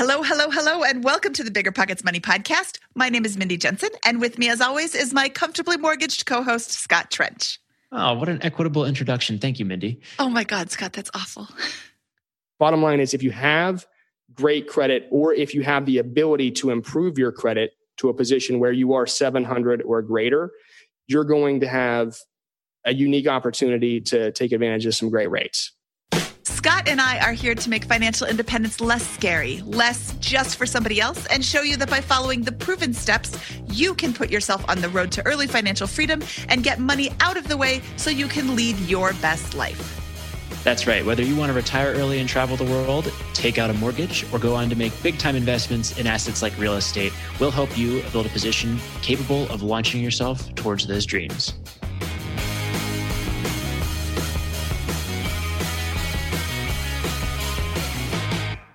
Hello, hello, hello, and welcome to the Bigger Pockets Money Podcast. My name is Mindy Jensen, and with me as always is my comfortably mortgaged co-host, Scott Trench. Oh, what an equitable introduction. Thank you, Mindy. Oh my God, Scott, that's awful. Bottom line is if you have great credit or if you have the ability to improve your credit to a position where you are 700 or greater, you're going to have a unique opportunity to take advantage of some great rates. Scott and I are here to make financial independence less scary, less just for somebody else, and show you that by following the proven steps, you can put yourself on the road to early financial freedom and get money out of the way so you can lead your best life. That's right. Whether you want to retire early and travel the world, take out a mortgage, or go on to make big-time investments in assets like real estate, we'll help you build a position capable of launching yourself towards those dreams.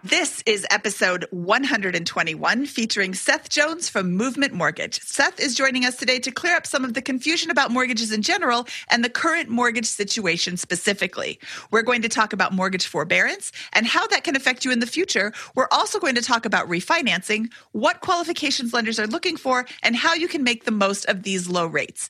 This is episode 121 featuring Seth Jones from Movement Mortgage. Seth is joining us today to clear up some of the confusion about mortgages in general and the current mortgage situation specifically. We're going to talk about mortgage forbearance and how that can affect you in the future. We're also going to talk about refinancing, what qualifications lenders are looking for, and how you can make the most of these low rates.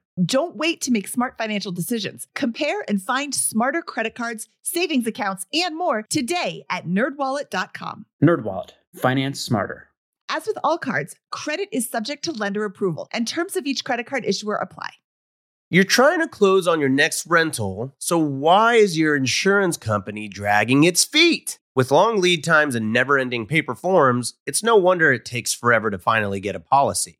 Don't wait to make smart financial decisions. Compare and find smarter credit cards, savings accounts, and more today at nerdwallet.com. NerdWallet. Finance smarter. As with all cards, credit is subject to lender approval, and terms of each credit card issuer apply. You're trying to close on your next rental, so why is your insurance company dragging its feet? With long lead times and never-ending paper forms, it's no wonder it takes forever to finally get a policy.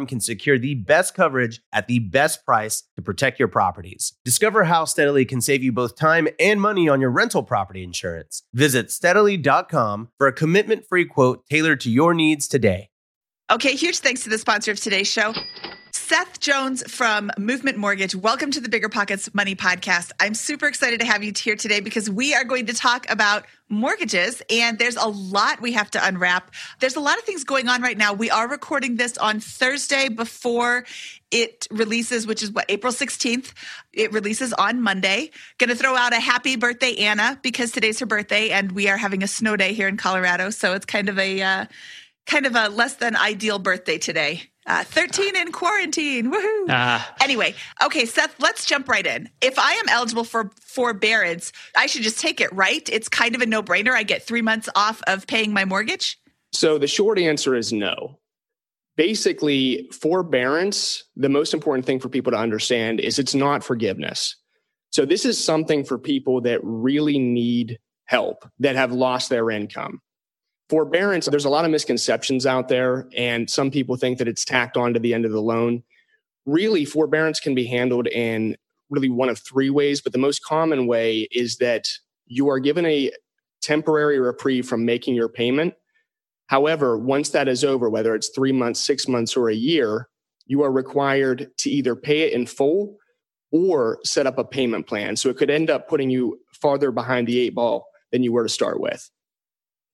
can secure the best coverage at the best price to protect your properties. Discover how Steadily can save you both time and money on your rental property insurance. Visit Steadily.com for a commitment-free quote tailored to your needs today. Okay, huge thanks to the sponsor of today's show, Seth Jones from Movement Mortgage. Welcome to the Bigger Pockets Money Podcast. I'm super excited to have you here today because we are going to talk about mortgages, and there's a lot we have to unwrap. There's a lot of things going on right now. We are recording this on Thursday before it releases, which is April 16th. It releases on Monday. Going to throw out a happy birthday, Anna, because today's her birthday, and we are having a snow day here in Colorado, so it's kind of a less than ideal birthday today. 13 in quarantine. Woohoo. Anyway. Okay, Seth, let's jump right in. If I am eligible for forbearance, I should just take it, right? It's kind of a no-brainer. I get 3 months off of paying my mortgage. So the short answer is no. Basically, forbearance, the most important thing for people to understand is it's not forgiveness. So this is something for people that really need help, that have lost their income. Forbearance, there's a lot of misconceptions out there, and some people think that it's tacked on to the end of the loan. Really, forbearance can be handled in really one of three ways, but the most common way is that you are given a temporary reprieve from making your payment. However, once that is over, whether it's 3 months, 6 months, or a year, you are required to either pay it in full or set up a payment plan. So it could end up putting you farther behind the eight ball than you were to start with.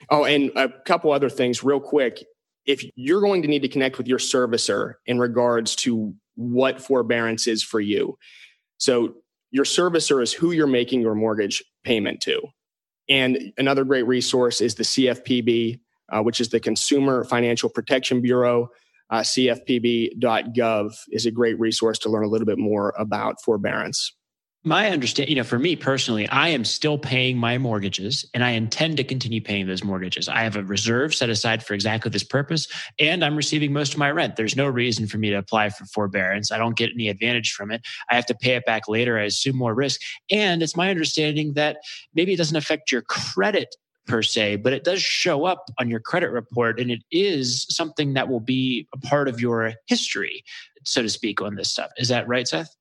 Oh, and a couple other things real quick. If you're going to need to connect with your servicer in regards to what forbearance is for you. So your servicer is who you're making your mortgage payment to. And another great resource is the CFPB, which is the Consumer Financial Protection Bureau. CFPB.gov is a great resource to learn a little bit more about forbearance. My understanding, for me personally, I am still paying my mortgages and I intend to continue paying those mortgages. I have a reserve set aside for exactly this purpose and I'm receiving most of my rent. There's no reason for me to apply for forbearance. I don't get any advantage from it. I have to pay it back later. I assume more risk. And it's my understanding that maybe it doesn't affect your credit per se, but it does show up on your credit report and it is something that will be a part of your history, so to speak, on this stuff. Is that right, Seth?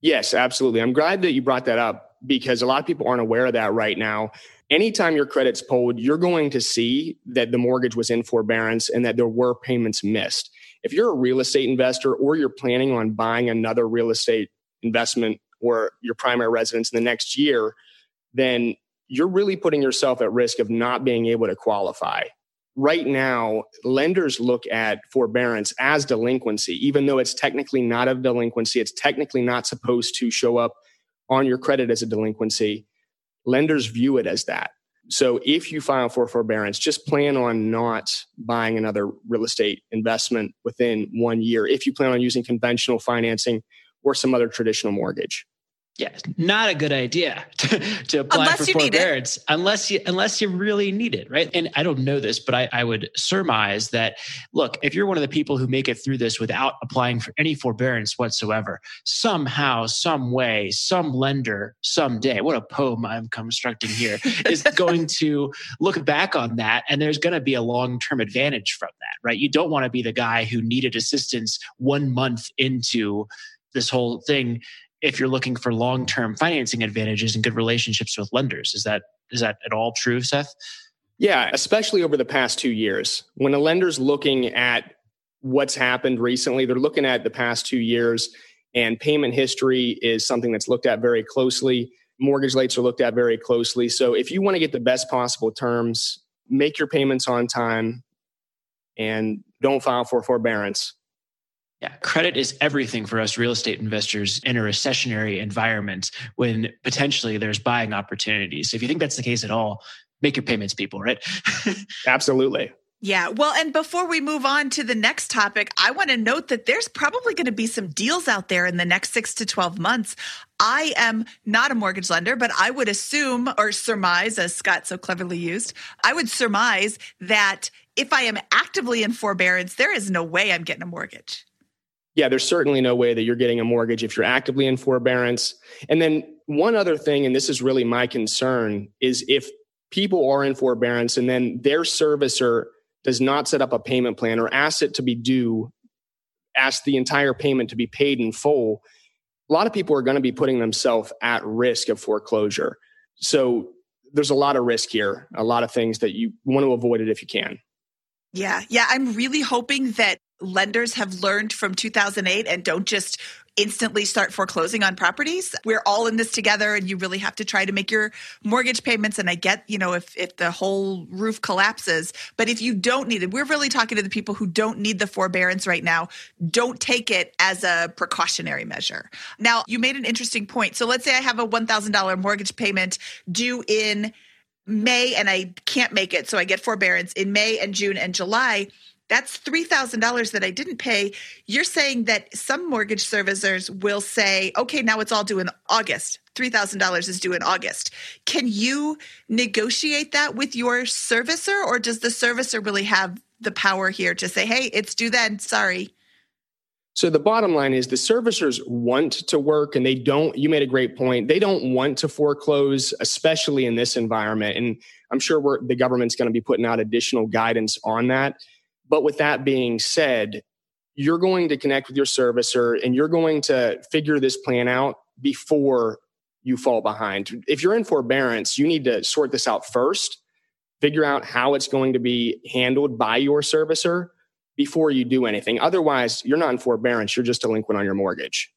Yes, absolutely. I'm glad that you brought that up because a lot of people aren't aware of that right now. Anytime your credit's pulled, you're going to see that the mortgage was in forbearance and that there were payments missed. If you're a real estate investor or you're planning on buying another real estate investment or your primary residence in the next year, then you're really putting yourself at risk of not being able to qualify. Right now, lenders look at forbearance as delinquency, even though it's technically not a delinquency. It's technically not supposed to show up on your credit as a delinquency. Lenders view it as that. So if you file for forbearance, just plan on not buying another real estate investment within 1 year if you plan on using conventional financing or some other traditional mortgage. Yeah, not a good idea to apply unless for forbearance unless you really need it, right? And I don't know this, but I would surmise that, look, if you're one of the people who make it through this without applying for any forbearance whatsoever, somehow, some way, some lender someday, what a poem I'm constructing here, is going to look back on that and there's going to be a long-term advantage from that, right? You don't want to be the guy who needed assistance 1 month into this whole thing if you're looking for long-term financing advantages and good relationships with lenders. Is that at all true, Seth? Yeah, especially over the past 2 years. When a lender's looking at what's happened recently, they're looking at the past 2 years, and payment history is something that's looked at very closely. Mortgage rates are looked at very closely. So if you want to get the best possible terms, make your payments on time and don't file for forbearance. Yeah, credit is everything for us real estate investors in a recessionary environment when potentially there's buying opportunities. If you think that's the case at all, make your payments, people, right? Absolutely. Yeah. Well, and before we move on to the next topic, I want to note that there's probably going to be some deals out there in the next 6 to 12 months. I am not a mortgage lender, but I would assume or surmise, as Scott so cleverly used, I would surmise that if I am actively in forbearance, there is no way I'm getting a mortgage. Yeah, there's certainly no way that you're getting a mortgage if you're actively in forbearance. And then one other thing, and this is really my concern, is if people are in forbearance and then their servicer does not set up a payment plan or asks it to be due, asks the entire payment to be paid in full, a lot of people are going to be putting themselves at risk of foreclosure. So there's a lot of risk here, a lot of things that you want to avoid it if you can. Yeah. I'm really hoping that lenders have learned from 2008 and don't just instantly start foreclosing on properties. We're all in this together and you really have to try to make your mortgage payments. And I get, if the whole roof collapses, but if you don't need it, we're really talking to the people who don't need the forbearance right now. Don't take it as a precautionary measure. Now, you made an interesting point. So let's say I have a $1,000 mortgage payment due in May and I can't make it. So I get forbearance in May and June and July. That's $3,000 that I didn't pay. You're saying that some mortgage servicers will say, okay, now it's all due in August. $3,000 is due in August. Can you negotiate that with your servicer, or does the servicer really have the power here to say, hey, it's due then, sorry. So the bottom line is the servicers want to work and they don't, you made a great point, they don't want to foreclose, especially in this environment. And I'm sure the government's going to be putting out additional guidance on that. But with that being said, you're going to connect with your servicer and you're going to figure this plan out before you fall behind. If you're in forbearance, you need to sort this out first, figure out how it's going to be handled by your servicer before you do anything. Otherwise, you're not in forbearance. You're just delinquent on your mortgage.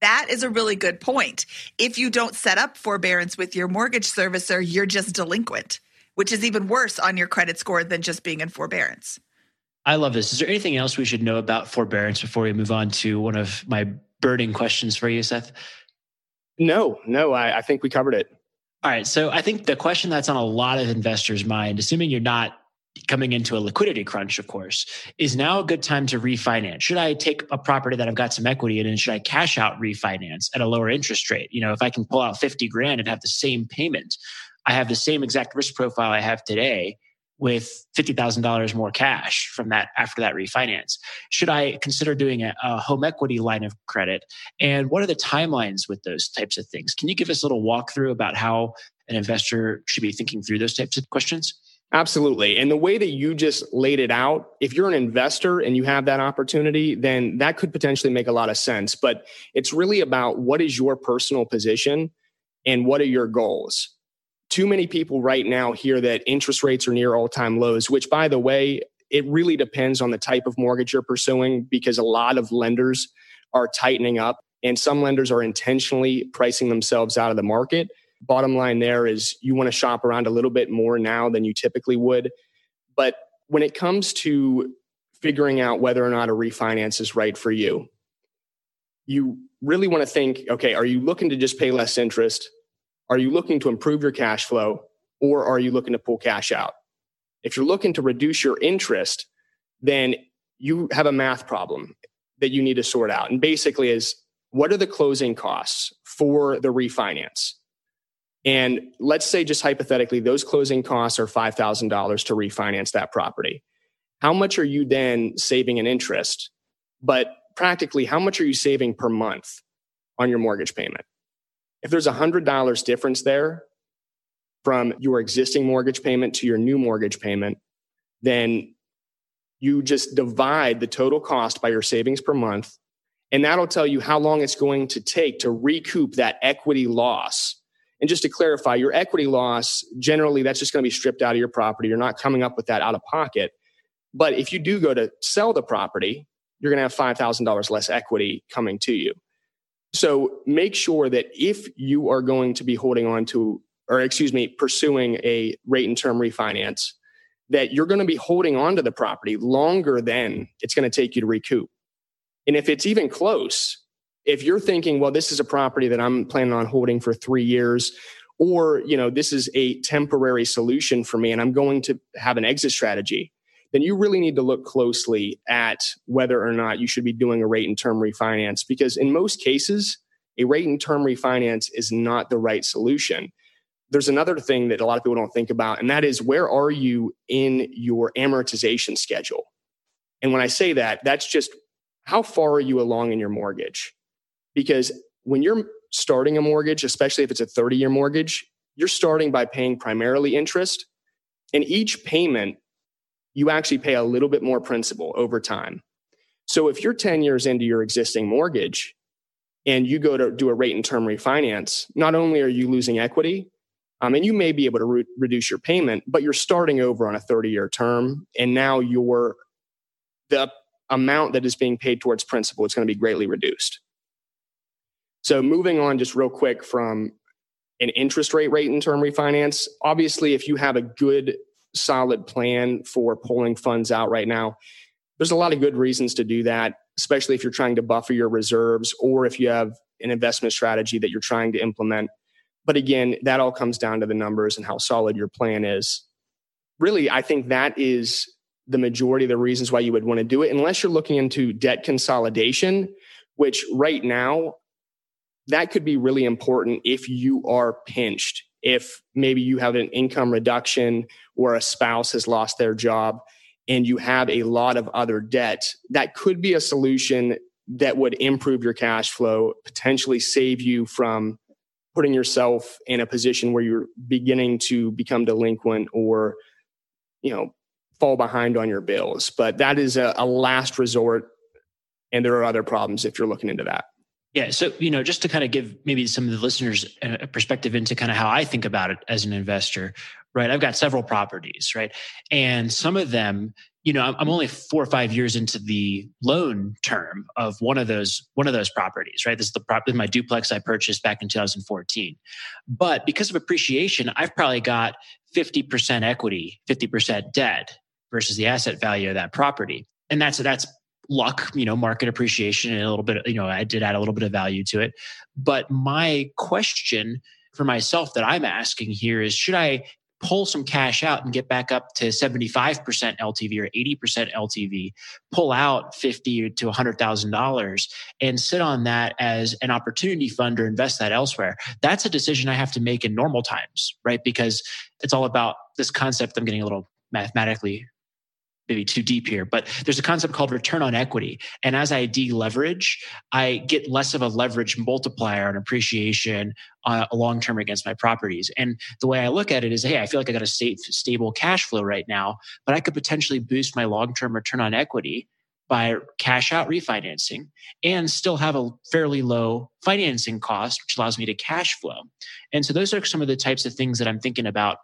That is a really good point. If you don't set up forbearance with your mortgage servicer, you're just delinquent, which is even worse on your credit score than just being in forbearance. I love this. Is there anything else we should know about forbearance before we move on to one of my burning questions for you, Seth? No, I think we covered it. All right. So I think the question that's on a lot of investors' mind, assuming you're not coming into a liquidity crunch, of course, is now a good time to refinance? Should I take a property that I've got some equity in and should I cash out refinance at a lower interest rate? You know, if I can pull out $50,000 and have the same payment, I have the same exact risk profile I have today with $50,000 more cash from that after that refinance. Should I consider doing a home equity line of credit? And what are the timelines with those types of things? Can you give us a little walkthrough about how an investor should be thinking through those types of questions? Absolutely. And the way that you just laid it out, if you're an investor and you have that opportunity, then that could potentially make a lot of sense. But it's really about what is your personal position and what are your goals? Too many people right now hear that interest rates are near all-time lows, which, by the way, it really depends on the type of mortgage you're pursuing because a lot of lenders are tightening up and some lenders are intentionally pricing themselves out of the market. Bottom line there is you want to shop around a little bit more now than you typically would. But when it comes to figuring out whether or not a refinance is right for you, you really want to think, okay, are you looking to just pay less interest? Are you looking to improve your cash flow or are you looking to pull cash out? If you're looking to reduce your interest, then you have a math problem that you need to sort out. And basically is, what are the closing costs for the refinance? And let's say just hypothetically, those closing costs are $5,000 to refinance that property. How much are you then saving in interest? But practically, how much are you saving per month on your mortgage payment? If there's $100 difference there from your existing mortgage payment to your new mortgage payment, then you just divide the total cost by your savings per month. And that'll tell you how long it's going to take to recoup that equity loss. And just to clarify, your equity loss, generally, that's just going to be stripped out of your property. You're not coming up with that out of pocket. But if you do go to sell the property, you're going to have $5,000 less equity coming to you. So make sure that if you are going to be pursuing a rate and term refinance, that you're going to be holding on to the property longer than it's going to take you to recoup. And if it's even close, if you're thinking, well, this is a property that I'm planning on holding for 3 years, or, you know, this is a temporary solution for me and I'm going to have an exit strategy, then you really need to look closely at whether or not you should be doing a rate and term refinance, because in most cases, a rate and term refinance is not the right solution. There's another thing that a lot of people don't think about, and that is, where are you in your amortization schedule? And when I say that, that's just how far are you along in your mortgage? Because when you're starting a mortgage, especially if it's a 30-year mortgage, you're starting by paying primarily interest, and each payment you actually pay a little bit more principal over time. So if you're 10 years into your existing mortgage and you go to do a rate and term refinance, not only are you losing equity, and you may be able to reduce your payment, but you're starting over on a 30-year term. And now the amount that is being paid towards principal is going to be greatly reduced. So moving on just real quick from an interest rate and term refinance, obviously, if you have a good solid plan for pulling funds out right now, there's a lot of good reasons to do that, especially if you're trying to buffer your reserves or if you have an investment strategy that you're trying to implement. But again, that all comes down to the numbers and how solid your plan is. Really, I think that is the majority of the reasons why you would want to do it, unless you're looking into debt consolidation, which right now, that could be really important if you are pinched. If maybe you have an income reduction or a spouse has lost their job and you have a lot of other debt, that could be a solution that would improve your cash flow, potentially save you from putting yourself in a position where you're beginning to become delinquent or, you know, fall behind on your bills. But that is a last resort. And there are other problems if you're looking into that. Yeah. So, you know, just to kind of give maybe some of the listeners a perspective into kind of how I think about it as an investor, right? I've got several properties, right? And some of them, you know, I'm only 4 or 5 years into the loan term of one of those properties, right? This is the property, my duplex I purchased back in 2014. But because of appreciation, I've probably got 50% equity, 50% debt versus the asset value of that property. And that's luck, you know, market appreciation, and a little bit, you know, I did add a little bit of value to it. But my question for myself that I'm asking here is, should I pull some cash out and get back up to 75% LTV or 80% LTV, pull out $50,000 to $100,000 and sit on that as an opportunity fund or invest that elsewhere? That's a decision I have to make in normal times, right? Because it's all about this concept. I'm getting a little mathematically maybe too deep here, but there's a concept called return on equity. And as I deleverage, I get less of a leverage multiplier and appreciation long-term against my properties. And the way I look at it is, hey, I feel like I got a stable cash flow right now, but I could potentially boost my long-term return on equity by cash out refinancing and still have a fairly low financing cost, which allows me to cash flow. And so those are some of the types of things that I'm thinking about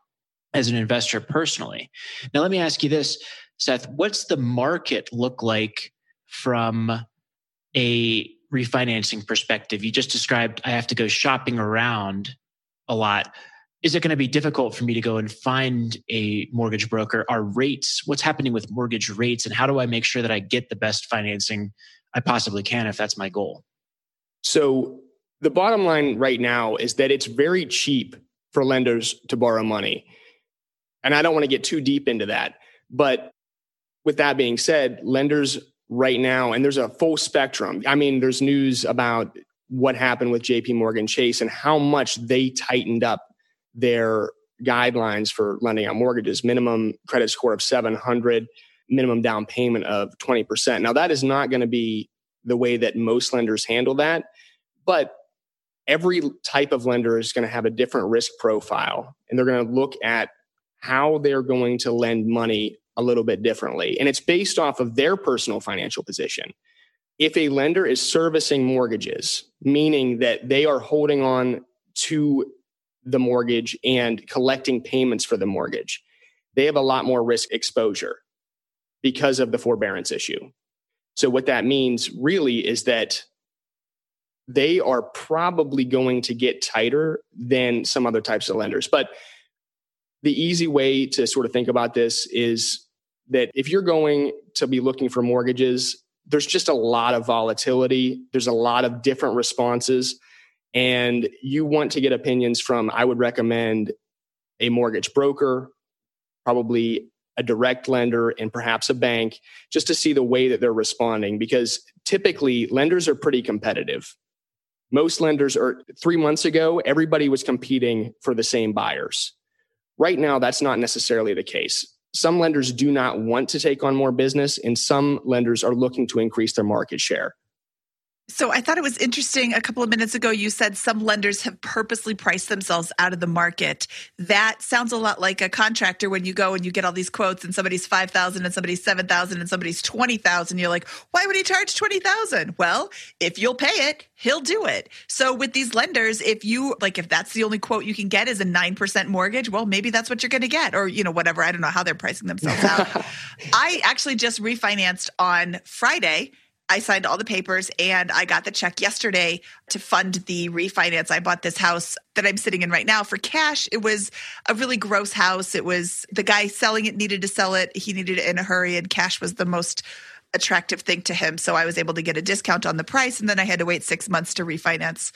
as an investor personally. Now, let me ask you this, Seth, what's the market look like from a refinancing perspective? You just described I have to go shopping around a lot. Is it going to be difficult for me to go and find a mortgage broker? Are rates, what's happening with mortgage rates, and how do I make sure that I get the best financing I possibly can if that's my goal? So the bottom line right now is that it's very cheap for lenders to borrow money. And I don't want to get too deep into that, but with that being said, lenders right now, and there's a full spectrum. I mean, there's news about what happened with JP Morgan Chase and how much they tightened up their guidelines for lending on mortgages, minimum credit score of 700, minimum down payment of 20%. Now, that is not going to be the way that most lenders handle that, but every type of lender is going to have a different risk profile, and they're going to look at how they're going to lend money a little bit differently. And it's based off of their personal financial position. If a lender is servicing mortgages, meaning that they are holding on to the mortgage and collecting payments for the mortgage, they have a lot more risk exposure because of the forbearance issue. So what that means really is that they are probably going to get tighter than some other types of lenders. But the easy way to sort of think about this is that if you're going to be looking for mortgages, there's just a lot of volatility. There's a lot of different responses. And you want to get opinions from, I would recommend a mortgage broker, probably a direct lender, and perhaps a bank, just to see the way that they're responding. Because typically, lenders are pretty competitive. Most lenders are 3 months ago, everybody was competing for the same buyers. Right now, that's not necessarily the case. Some lenders do not want to take on more business, and some lenders are looking to increase their market share. So I thought it was interesting, a couple of minutes ago, you said some lenders have purposely priced themselves out of the market. That sounds a lot like a contractor when you go and you get all these quotes and somebody's $5,000 and somebody's $7,000 and somebody's $20,000. You're like, why would he charge $20,000? Well, if you'll pay it, he'll do it. So with these lenders, if that's the only quote you can get is a 9% mortgage, well, maybe that's what you're going to get, or, you know, whatever. I don't know how they're pricing themselves out. I actually just refinanced on Friday. I signed all the papers and I got the check yesterday to fund the refinance. I bought this house that I'm sitting in right now for cash. It was a really gross house. It was the guy selling it needed to sell it. He needed it in a hurry, and cash was the most attractive thing to him. So I was able to get a discount on the price, and then I had to wait 6 months to refinance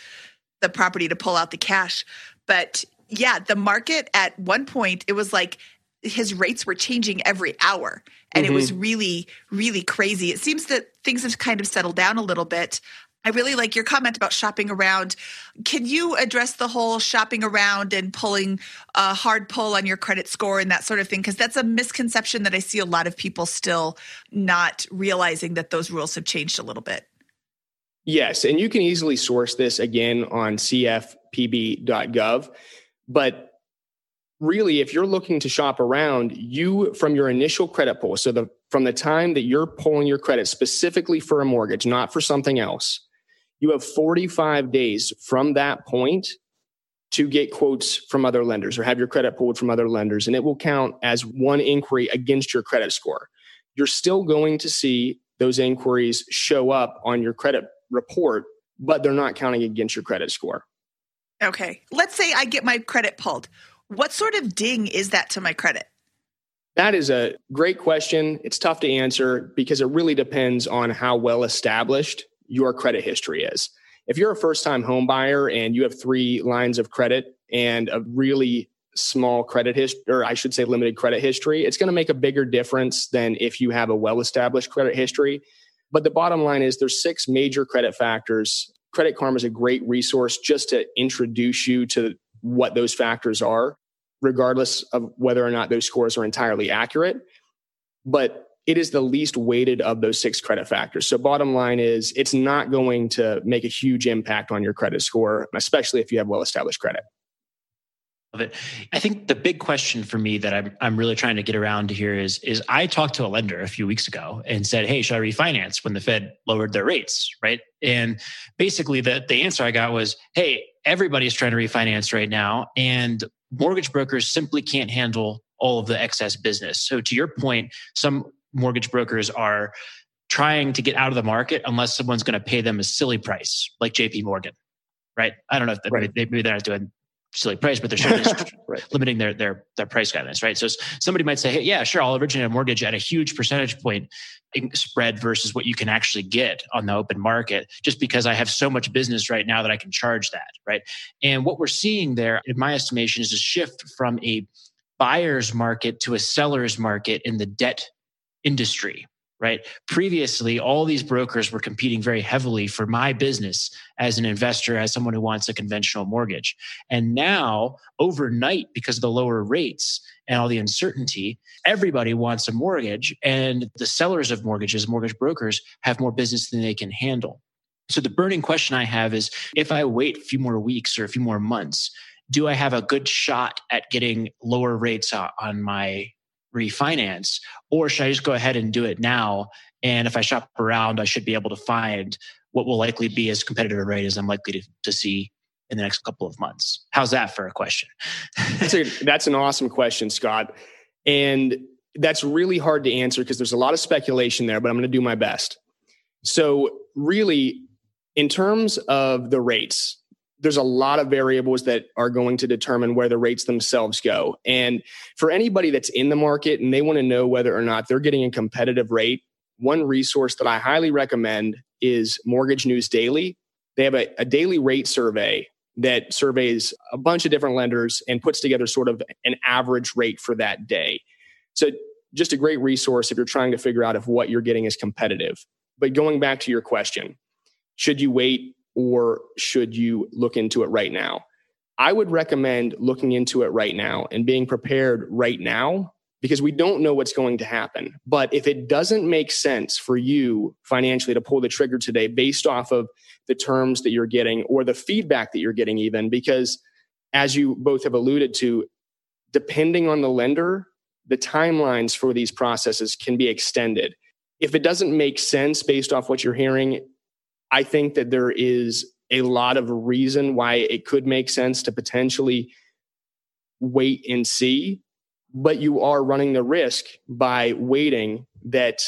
the property to pull out the cash. But yeah, the market at one point, it was like his rates were changing every hour. And It was really, really crazy. It seems that things have kind of settled down a little bit. I really like your comment about shopping around. Can you address the whole shopping around and pulling a hard pull on your credit score and that sort of thing? Because that's a misconception that I see a lot of people still not realizing that those rules have changed a little bit. Yes, and you can easily source this again on CFPB.gov. But really, if you're looking to shop around, from your initial credit pull, so from the time that you're pulling your credit specifically for a mortgage, not for something else, you have 45 days from that point to get quotes from other lenders or have your credit pulled from other lenders, and it will count as one inquiry against your credit score. You're still going to see those inquiries show up on your credit report, but they're not counting against your credit score. Okay. Let's say I get my credit pulled. What sort of ding is that to my credit? That is a great question. It's tough to answer because it really depends on how well established your credit history is. If you're a first-time home buyer and you have 3 lines of credit and a really small credit history, or I should say limited credit history, it's going to make a bigger difference than if you have a well-established credit history. But the bottom line is there's 6 major credit factors. Credit Karma is a great resource just to introduce you to what those factors are, regardless of whether or not those scores are entirely accurate. But it is the least weighted of those 6 credit factors. So bottom line is it's not going to make a huge impact on your credit score, especially if you have well-established credit. I think the big question for me that I'm really trying to get around to here is I talked to a lender a few weeks ago and said, hey, should I refinance when the Fed lowered their rates, right? And basically the answer I got was, hey, everybody's trying to refinance right now and mortgage brokers simply can't handle all of the excess business. So to your point, some mortgage brokers are trying to get out of the market unless someone's going to pay them a silly price, like JP Morgan, right? I don't know if maybe they're not doing silly price, but they're certainly limiting their price guidelines, right? So somebody might say, hey, yeah, sure, I'll originate a mortgage at a huge percentage point spread versus what you can actually get on the open market just because I have so much business right now that I can charge that, right? And what we're seeing there, in my estimation, is a shift from a buyer's market to a seller's market in the debt industry, right? Previously, all these brokers were competing very heavily for my business as an investor, as someone who wants a conventional mortgage. And now, overnight, because of the lower rates and all the uncertainty, everybody wants a mortgage. And the sellers of mortgages, mortgage brokers, have more business than they can handle. So the burning question I have is, if I wait a few more weeks or a few more months, do I have a good shot at getting lower rates on my refinance, or should I just go ahead and do it now? And if I shop around, I should be able to find what will likely be as competitive a rate as I'm likely to see in the next couple of months. How's that for a question? That's an awesome question, Scott. And that's really hard to answer because there's a lot of speculation there, but I'm going to do my best. So really, in terms of the rates, there's a lot of variables that are going to determine where the rates themselves go. And for anybody that's in the market and they want to know whether or not they're getting a competitive rate, one resource that I highly recommend is Mortgage News Daily. They have a daily rate survey that surveys a bunch of different lenders and puts together sort of an average rate for that day. So just a great resource if you're trying to figure out if what you're getting is competitive. But going back to your question, should you wait or should you look into it right now? I would recommend looking into it right now and being prepared right now because we don't know what's going to happen. But if it doesn't make sense for you financially to pull the trigger today based off of the terms that you're getting or the feedback that you're getting even, because as you both have alluded to, depending on the lender, the timelines for these processes can be extended. If it doesn't make sense based off what you're hearing, I think that there is a lot of reason why it could make sense to potentially wait and see, but you are running the risk by waiting that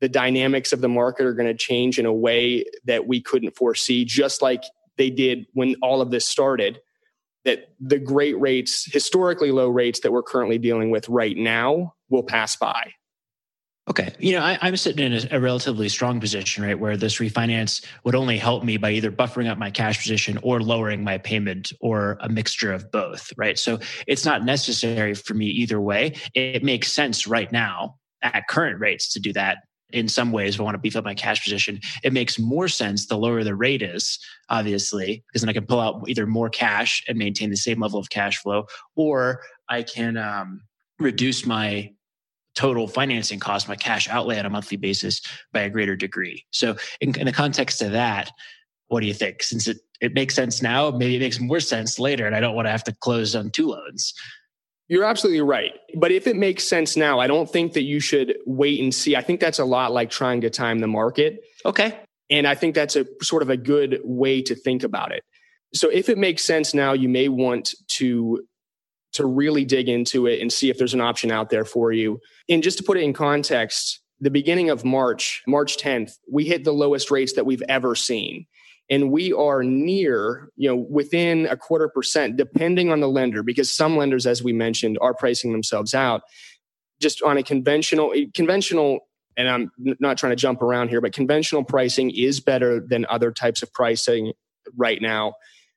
the dynamics of the market are going to change in a way that we couldn't foresee, just like they did when all of this started, that the great rates, historically low rates that we're currently dealing with right now will pass by. Okay. You know, I'm sitting in a relatively strong position, right, where this refinance would only help me by either buffering up my cash position or lowering my payment or a mixture of both, right? So it's not necessary for me either way. It makes sense right now at current rates to do that in some ways, if I want to beef up my cash position, it makes more sense the lower the rate is, obviously, because then I can pull out either more cash and maintain the same level of cash flow, or I can reduce my total financing cost, my cash outlay on a monthly basis by a greater degree. So in the context of that, what do you think? Since it makes sense now, maybe it makes more sense later, and I don't want to have to close on two loans. You're absolutely right. But if it makes sense now, I don't think that you should wait and see. I think that's a lot like trying to time the market. Okay. And I think that's a sort of a good way to think about it. So if it makes sense now, you may want to really dig into it and see if there's an option out there for you. And just to put it in context, the beginning of March 10th, we hit the lowest rates that we've ever seen. And we are near, within 0.25%, depending on the lender, because some lenders, as we mentioned, are pricing themselves out just on a conventional, and I'm not trying to jump around here, but conventional pricing is better than other types of pricing right now,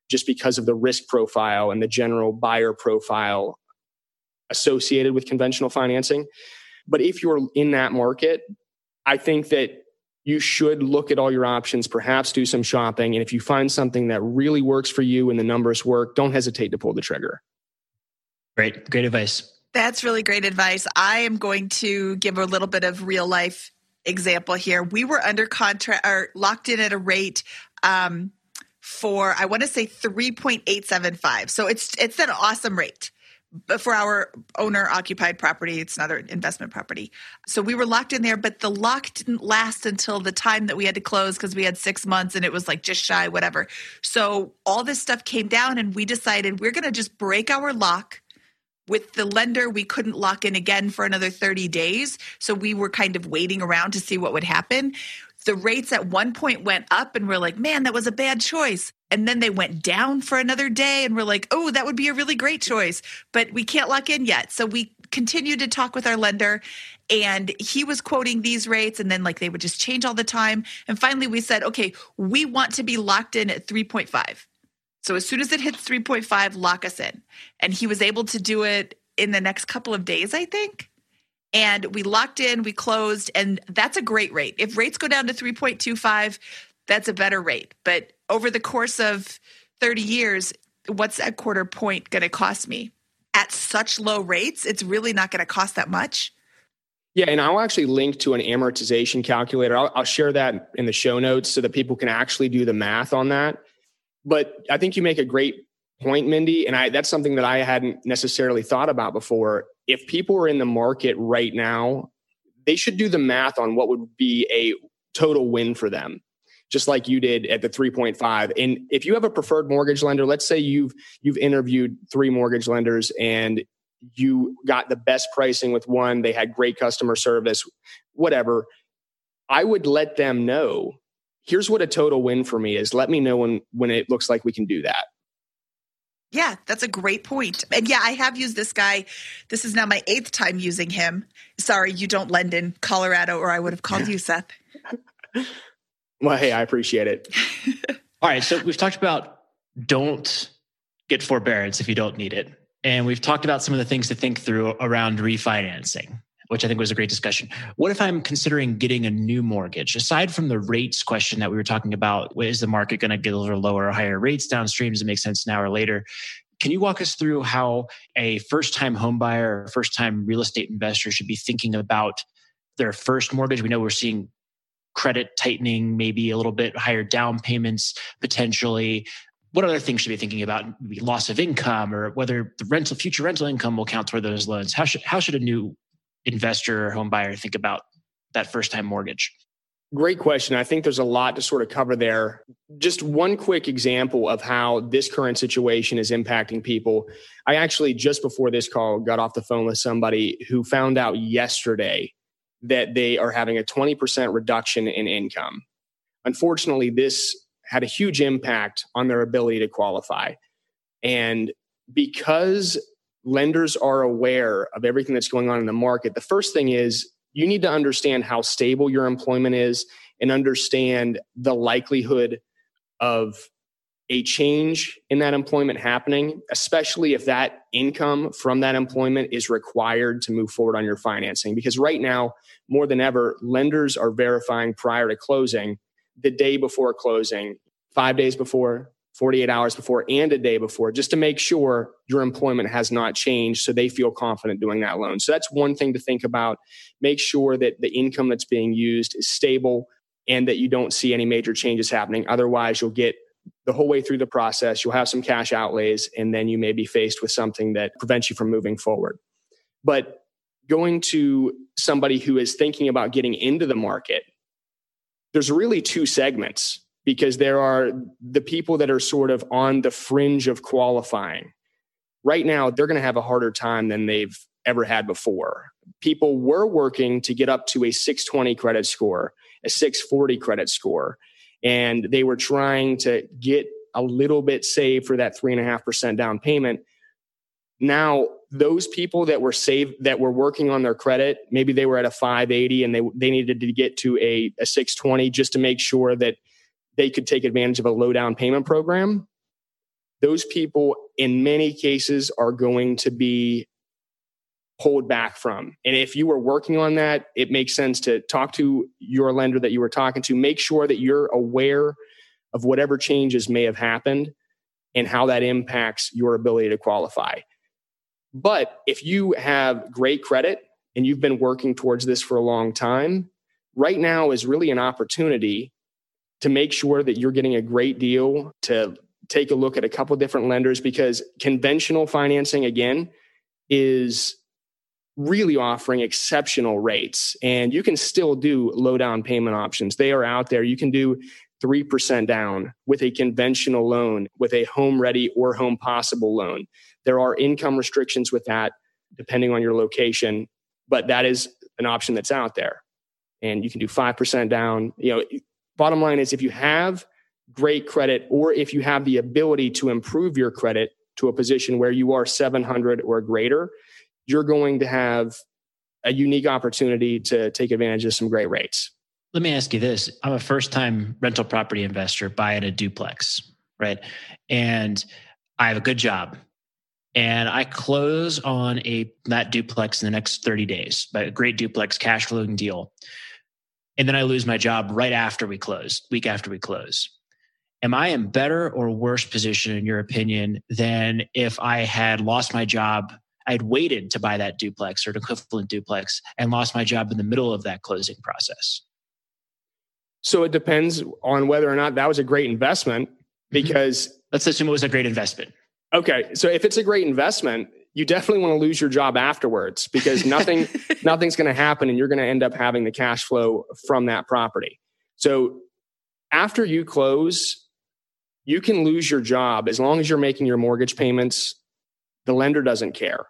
just because of the risk profile and the general buyer profile associated with conventional financing. But if you're in that market, I think that you should look at all your options, perhaps do some shopping. And if you find something that really works for you and the numbers work, don't hesitate to pull the trigger. Great advice. That's really great advice. I am going to give a little bit of real life example here. We were under contract or locked in at a rate for, I want to say 3.875. So it's an awesome rate. But for our owner-occupied property, it's another investment property. So we were locked in there, but the lock didn't last until the time that we had to close because we had 6 months and it was like just shy, whatever. So all this stuff came down and we decided we're going to just break our lock. With the lender, we couldn't lock in again for another 30 days. So we were kind of waiting around to see what would happen. The rates at one point went up and we're like, man, that was a bad choice. And then they went down for another day and we're like, oh, that would be a really great choice, but we can't lock in yet. So we continued to talk with our lender and he was quoting these rates and then like they would just change all the time. And finally we said, okay, we want to be locked in at 3.5. So as soon as it hits 3.5, lock us in. And he was able to do it in the next couple of days, I think. And we locked in, we closed, and that's a great rate. If rates go down to 3.25, that's a better rate. But over the course of 30 years, what's that quarter point going to cost me? At such low rates, it's really not going to cost that much. Yeah, and I'll actually link to an amortization calculator. I'll share that in the show notes so that people can actually do the math on that. But I think you make a great point, Mindy, and that's something that I hadn't necessarily thought about before. If people are in the market right now, they should do the math on what would be a total win for them, just like you did at the 3.5. And if you have a preferred mortgage lender, let's say you've interviewed 3 mortgage lenders and you got the best pricing with one, they had great customer service, whatever, I would let them know, here's what a total win for me is. Let me know when it looks like we can do that. Yeah, that's a great point. And yeah, I have used this guy. This is now my 8th time using him. Sorry, you don't lend in Colorado or I would have called you, Seth. Well, hey, I appreciate it. All right, so we've talked about don't get forbearance if you don't need it. And we've talked about some of the things to think through around refinancing, which I think was a great discussion. What if I'm considering getting a new mortgage? Aside from the rates question that we were talking about, is the market going to get a little lower or higher rates downstream? Does it make sense now or later? Can you walk us through how a first-time homebuyer or first-time real estate investor should be thinking about their first mortgage? We know we're seeing credit tightening, maybe a little bit higher down payments potentially. What other things should we be thinking about? Maybe loss of income or whether the future rental income will count toward those loans? How should a new investor or home buyer think about that first-time mortgage? Great question. I think there's a lot to sort of cover there. Just one quick example of how this current situation is impacting people. I actually, just before this call, got off the phone with somebody who found out yesterday that they are having a 20% reduction in income. Unfortunately, this had a huge impact on their ability to qualify. And because lenders are aware of everything that's going on in the market, the first thing is you need to understand how stable your employment is and understand the likelihood of a change in that employment happening, especially if that income from that employment is required to move forward on your financing. Because right now, more than ever, lenders are verifying prior to closing, the day before closing, 5 days before, 48 hours before, and a day before, just to make sure your employment has not changed so they feel confident doing that loan. So that's one thing to think about. Make sure that the income that's being used is stable and that you don't see any major changes happening. Otherwise, you'll get the whole way through the process, you'll have some cash outlays, and then you may be faced with something that prevents you from moving forward. But going to somebody who is thinking about getting into the market, there's really two segments, because there are the people that are sort of on the fringe of qualifying. Right now, they're going to have a harder time than they've ever had before. People were working to get up to a 620 credit score, a 640 credit score, and they were trying to get a little bit saved for that 3.5% down payment. Now, those people that were saved, that were working on their credit, maybe they were at a 580 and they needed to get to a 620 just to make sure that they could take advantage of a low down payment program. Those people, in many cases, are going to be pulled back from. And if you were working on that, it makes sense to talk to your lender that you were talking to. Make sure that you're aware of whatever changes may have happened and how that impacts your ability to qualify. But if you have great credit and you've been working towards this for a long time, right now is really an opportunity to make sure that you're getting a great deal, to take a look at a couple different lenders, because conventional financing, again, is really offering exceptional rates. And you can still do low down payment options. They are out there. You can do 3% down with a conventional loan, with a Home Ready or Home Possible loan. There are income restrictions with that, depending on your location, but that is an option that's out there. And you can do 5% down. You know, bottom line is, if you have great credit, or if you have the ability to improve your credit to a position where you are 700 or greater, you're going to have a unique opportunity to take advantage of some great rates. Let me ask you this. I'm a first-time rental property investor buying a duplex, right? And I have a good job. And I close on that duplex in the next 30 days, a great duplex cash flowing deal. And then I lose my job right after we close, week after we close. Am I in better or worse position, in your opinion, than if I had lost my job, I'd waited to buy that duplex or an equivalent duplex and lost my job in the middle of that closing process? So it depends on whether or not that was a great investment, because... Mm-hmm. Let's assume it was a great investment. Okay. So if it's a great investment, you definitely want to lose your job afterwards, because nothing's going to happen and you're going to end up having the cash flow from that property. So after you close, you can lose your job as long as you're making your mortgage payments. The lender doesn't care.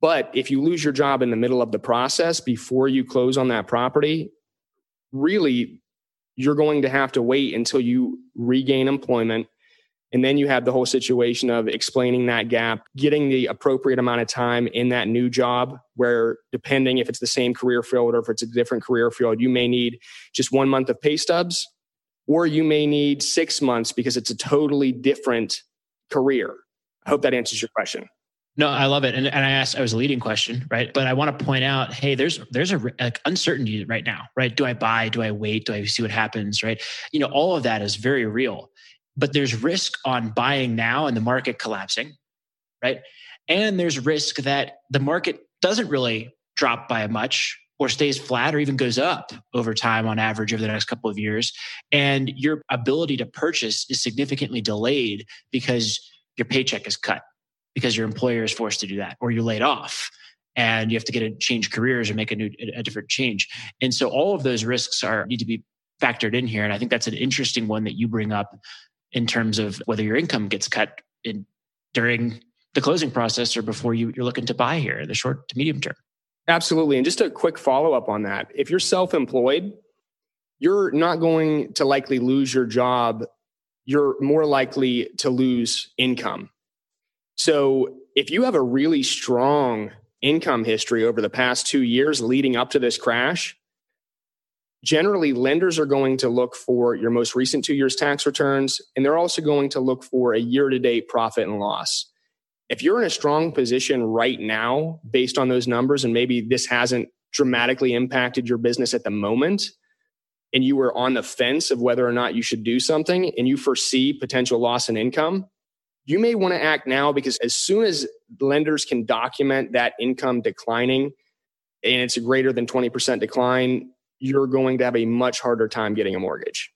But if you lose your job in the middle of the process before you close on that property, really, you're going to have to wait until you regain employment. And then you have the whole situation of explaining that gap, getting the appropriate amount of time in that new job, where depending if it's the same career field or if it's a different career field, you may need just 1 month of pay stubs, or you may need 6 months because it's a totally different career. I hope that answers your question. No, I love it. And I was a leading question, right? But I want to point out, hey, there's a uncertainty right now, right? Do I buy? Do I wait? Do I see what happens, right? You know, all of that is very real, but there's risk on buying now and the market collapsing, right? And there's risk that the market doesn't really drop by much or stays flat or even goes up over time on average over the next couple of years. And your ability to purchase is significantly delayed because your paycheck is cut, because your employer is forced to do that, or you're laid off and you have to change careers or make a different change. And so all of those risks need to be factored in here. And I think that's an interesting one that you bring up in terms of whether your income gets cut during the closing process or before you're looking to buy here in the short to medium term. Absolutely. And just a quick follow-up on that. If you're self-employed, you're not going to likely lose your job. You're more likely to lose income. So if you have a really strong income history over the past 2 years leading up to this crash, Generally, lenders are going to look for your most recent 2 years' tax returns, and they're also going to look for a year-to-date profit and loss. If you're in a strong position right now based on those numbers, and maybe this hasn't dramatically impacted your business at the moment, and you were on the fence of whether or not you should do something, and you foresee potential loss in income, you may want to act now, because as soon as lenders can document that income declining, and it's a greater than 20% decline, you're going to have a much harder time getting a mortgage.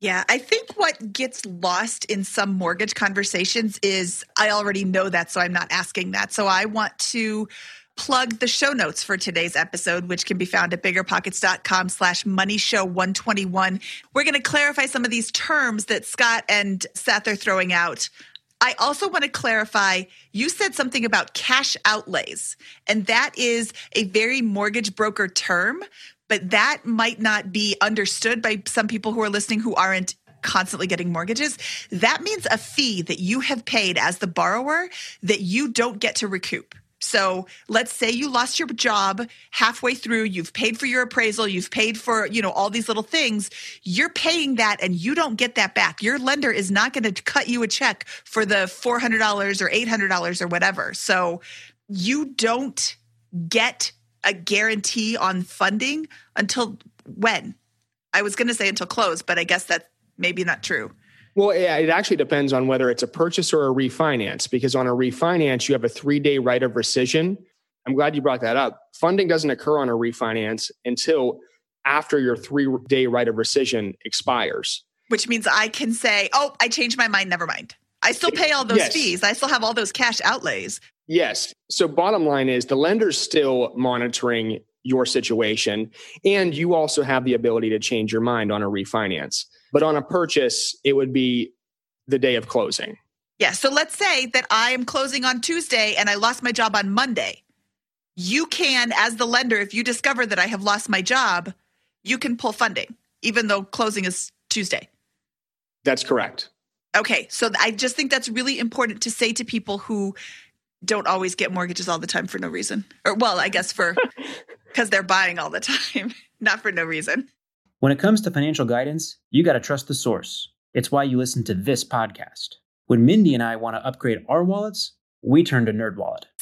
Yeah, I think what gets lost in some mortgage conversations is, I already know that, so I'm not asking that. So I want to plug the show notes for today's episode, which can be found at biggerpockets.com/moneyshow121. We're going to clarify some of these terms that Scott and Seth are throwing out. I also want to clarify, you said something about cash outlays, and that is a very mortgage broker term, but that might not be understood by some people who are listening who aren't constantly getting mortgages. That means a fee that you have paid as the borrower that you don't get to recoup. So let's say you lost your job halfway through, you've paid for your appraisal, you've paid for, all these little things, you're paying that and you don't get that back. Your lender is not going to cut you a check for the $400 or $800 or whatever. So you don't get a guarantee on funding until when? I was going to say until close, but I guess that's maybe not true. Well, yeah, it actually depends on whether it's a purchase or a refinance, because on a refinance, you have a 3-day right of rescission. I'm glad you brought that up. Funding doesn't occur on a refinance until after your 3-day right of rescission expires. Which means I can say, oh, I changed my mind, never mind. I still pay all those fees. I still have all those cash outlays. Yes. So bottom line is, the lender's still monitoring your situation, and you also have the ability to change your mind on a refinance. But on a purchase, it would be the day of closing. Yeah. So let's say that I am closing on Tuesday and I lost my job on Monday. You can, as the lender, if you discover that I have lost my job, you can pull funding, even though closing is Tuesday. That's correct. Okay. So I just think that's really important to say to people who don't always get mortgages all the time for no reason. Or, well, I guess because they're buying all the time, not for no reason. When it comes to financial guidance, you got to trust the source. It's why you listen to this podcast. When Mindy and I want to upgrade our wallets, we turn to NerdWallet.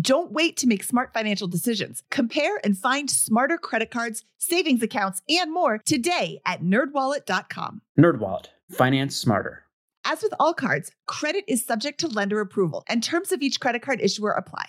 Don't wait to make smart financial decisions. Compare and find smarter credit cards, savings accounts, and more today at nerdwallet.com. NerdWallet. Finance smarter. As with all cards, credit is subject to lender approval, and terms of each credit card issuer apply.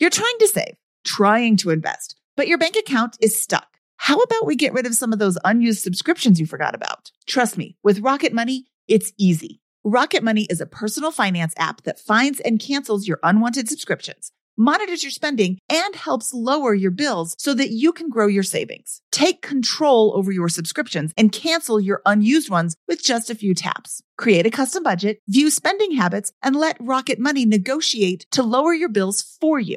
You're trying to save, trying to invest, but your bank account is stuck. How about we get rid of some of those unused subscriptions you forgot about? Trust me, with Rocket Money, it's easy. Rocket Money is a personal finance app that finds and cancels your unwanted subscriptions, monitors your spending, and helps lower your bills so that you can grow your savings. Take control over your subscriptions and cancel your unused ones with just a few taps. Create a custom budget, view spending habits, and let Rocket Money negotiate to lower your bills for you.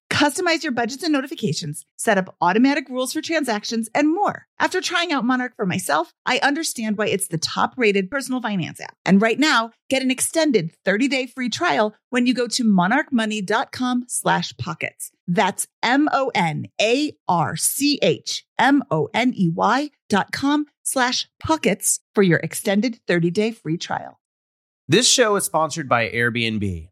Customize your budgets and notifications, set up automatic rules for transactions, and more. After trying out Monarch for myself, I understand why it's the top-rated personal finance app. And right now, get an extended 30-day free trial when you go to monarchmoney.com/pockets. That's monarchmoney.com/pockets for your extended 30-day free trial. This show is sponsored by Airbnb.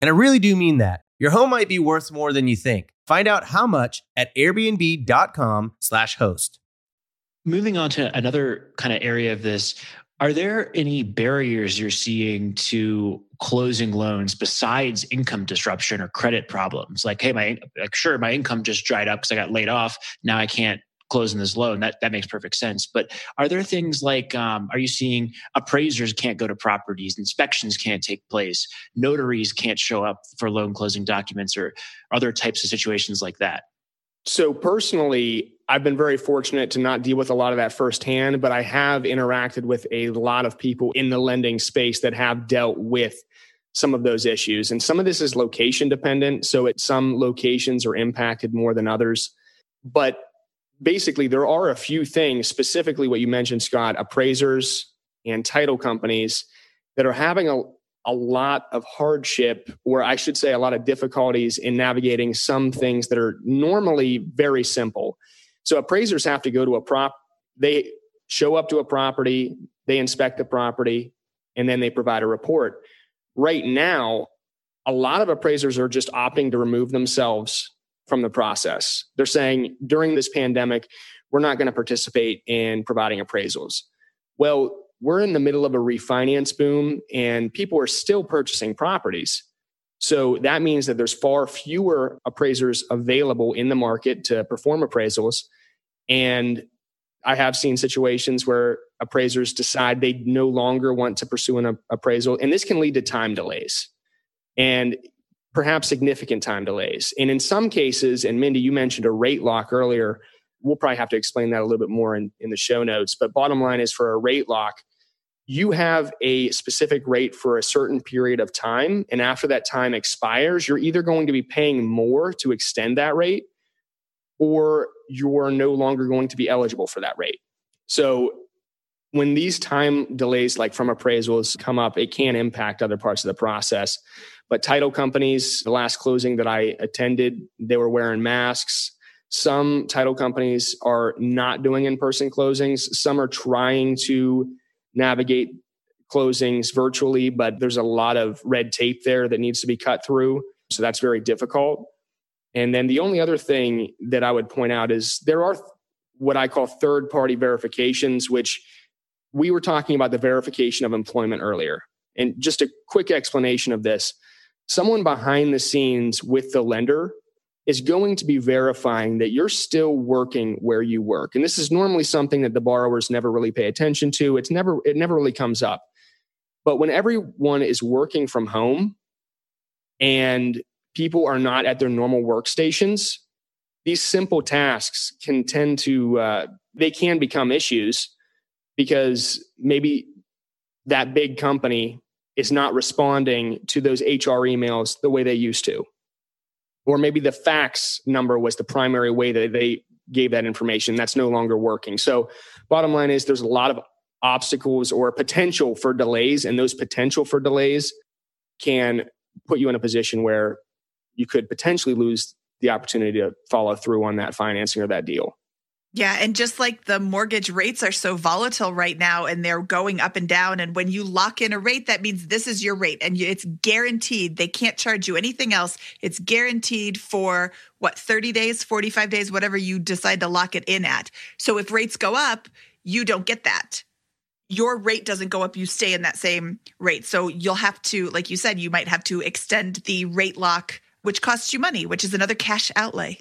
And I really do mean that. Your home might be worth more than you think. Find out how much at airbnb.com/host. Moving on to another kind of area of this, are there any barriers you're seeing to closing loans besides income disruption or credit problems? Like, hey, my income just dried up because I got laid off. Now I can't close in this loan. That makes perfect sense. But are there things like, are you seeing appraisers can't go to properties, inspections can't take place, notaries can't show up for loan closing documents, or other types of situations like that? So personally, I've been very fortunate to not deal with a lot of that firsthand, but I have interacted with a lot of people in the lending space that have dealt with some of those issues. And some of this is location dependent. So at some locations are impacted more than others. But basically, there are a few things, specifically what you mentioned, Scott, appraisers and title companies that are having a lot of hardship, or I should say a lot of difficulties in navigating some things that are normally very simple. So appraisers have to go to they show up to a property, they inspect the property, and then they provide a report. Right now, a lot of appraisers are just opting to remove themselves from the process. They're saying during this pandemic, we're not going to participate in providing appraisals. Well, we're in the middle of a refinance boom and people are still purchasing properties. So that means that there's far fewer appraisers available in the market to perform appraisals. And I have seen situations where appraisers decide they no longer want to pursue an appraisal. And this can lead to time delays and perhaps significant time delays. And in some cases, and Mindy, you mentioned a rate lock earlier. We'll probably have to explain that a little bit more in the show notes. But bottom line is, for a rate lock, you have a specific rate for a certain period of time. And after that time expires, you're either going to be paying more to extend that rate, or you're no longer going to be eligible for that rate. So when these time delays, like from appraisals, come up, it can impact other parts of the process. But title companies, the last closing that I attended, they were wearing masks. Some title companies are not doing in-person closings. Some are trying to navigate closings virtually, but there's a lot of red tape there that needs to be cut through. So that's very difficult. And then the only other thing that I would point out is there are what I call third-party verifications, which we were talking about the verification of employment earlier. And just a quick explanation of this. Someone behind the scenes with the lender is going to be verifying that you're still working where you work. And this is normally something that the borrowers never really pay attention to. It never really comes up. But when everyone is working from home and people are not at their normal workstations, these simple tasks can tend to, they can become issues, because maybe that big company is not responding to those HR emails the way they used to. Or maybe the fax number was the primary way that they gave that information. That's no longer working. So bottom line is there's a lot of obstacles or potential for delays, and those potential for delays can put you in a position where you could potentially lose the opportunity to follow through on that financing or that deal. Yeah. And just like the mortgage rates are so volatile right now and they're going up and down. And when you lock in a rate, that means this is your rate and it's guaranteed. They can't charge you anything else. It's guaranteed for what, 30 days, 45 days, whatever you decide to lock it in at. So if rates go up, you don't get that. Your rate doesn't go up. You stay in that same rate. So you'll have to, like you said, you might have to extend the rate lock, which costs you money, which is another cash outlay.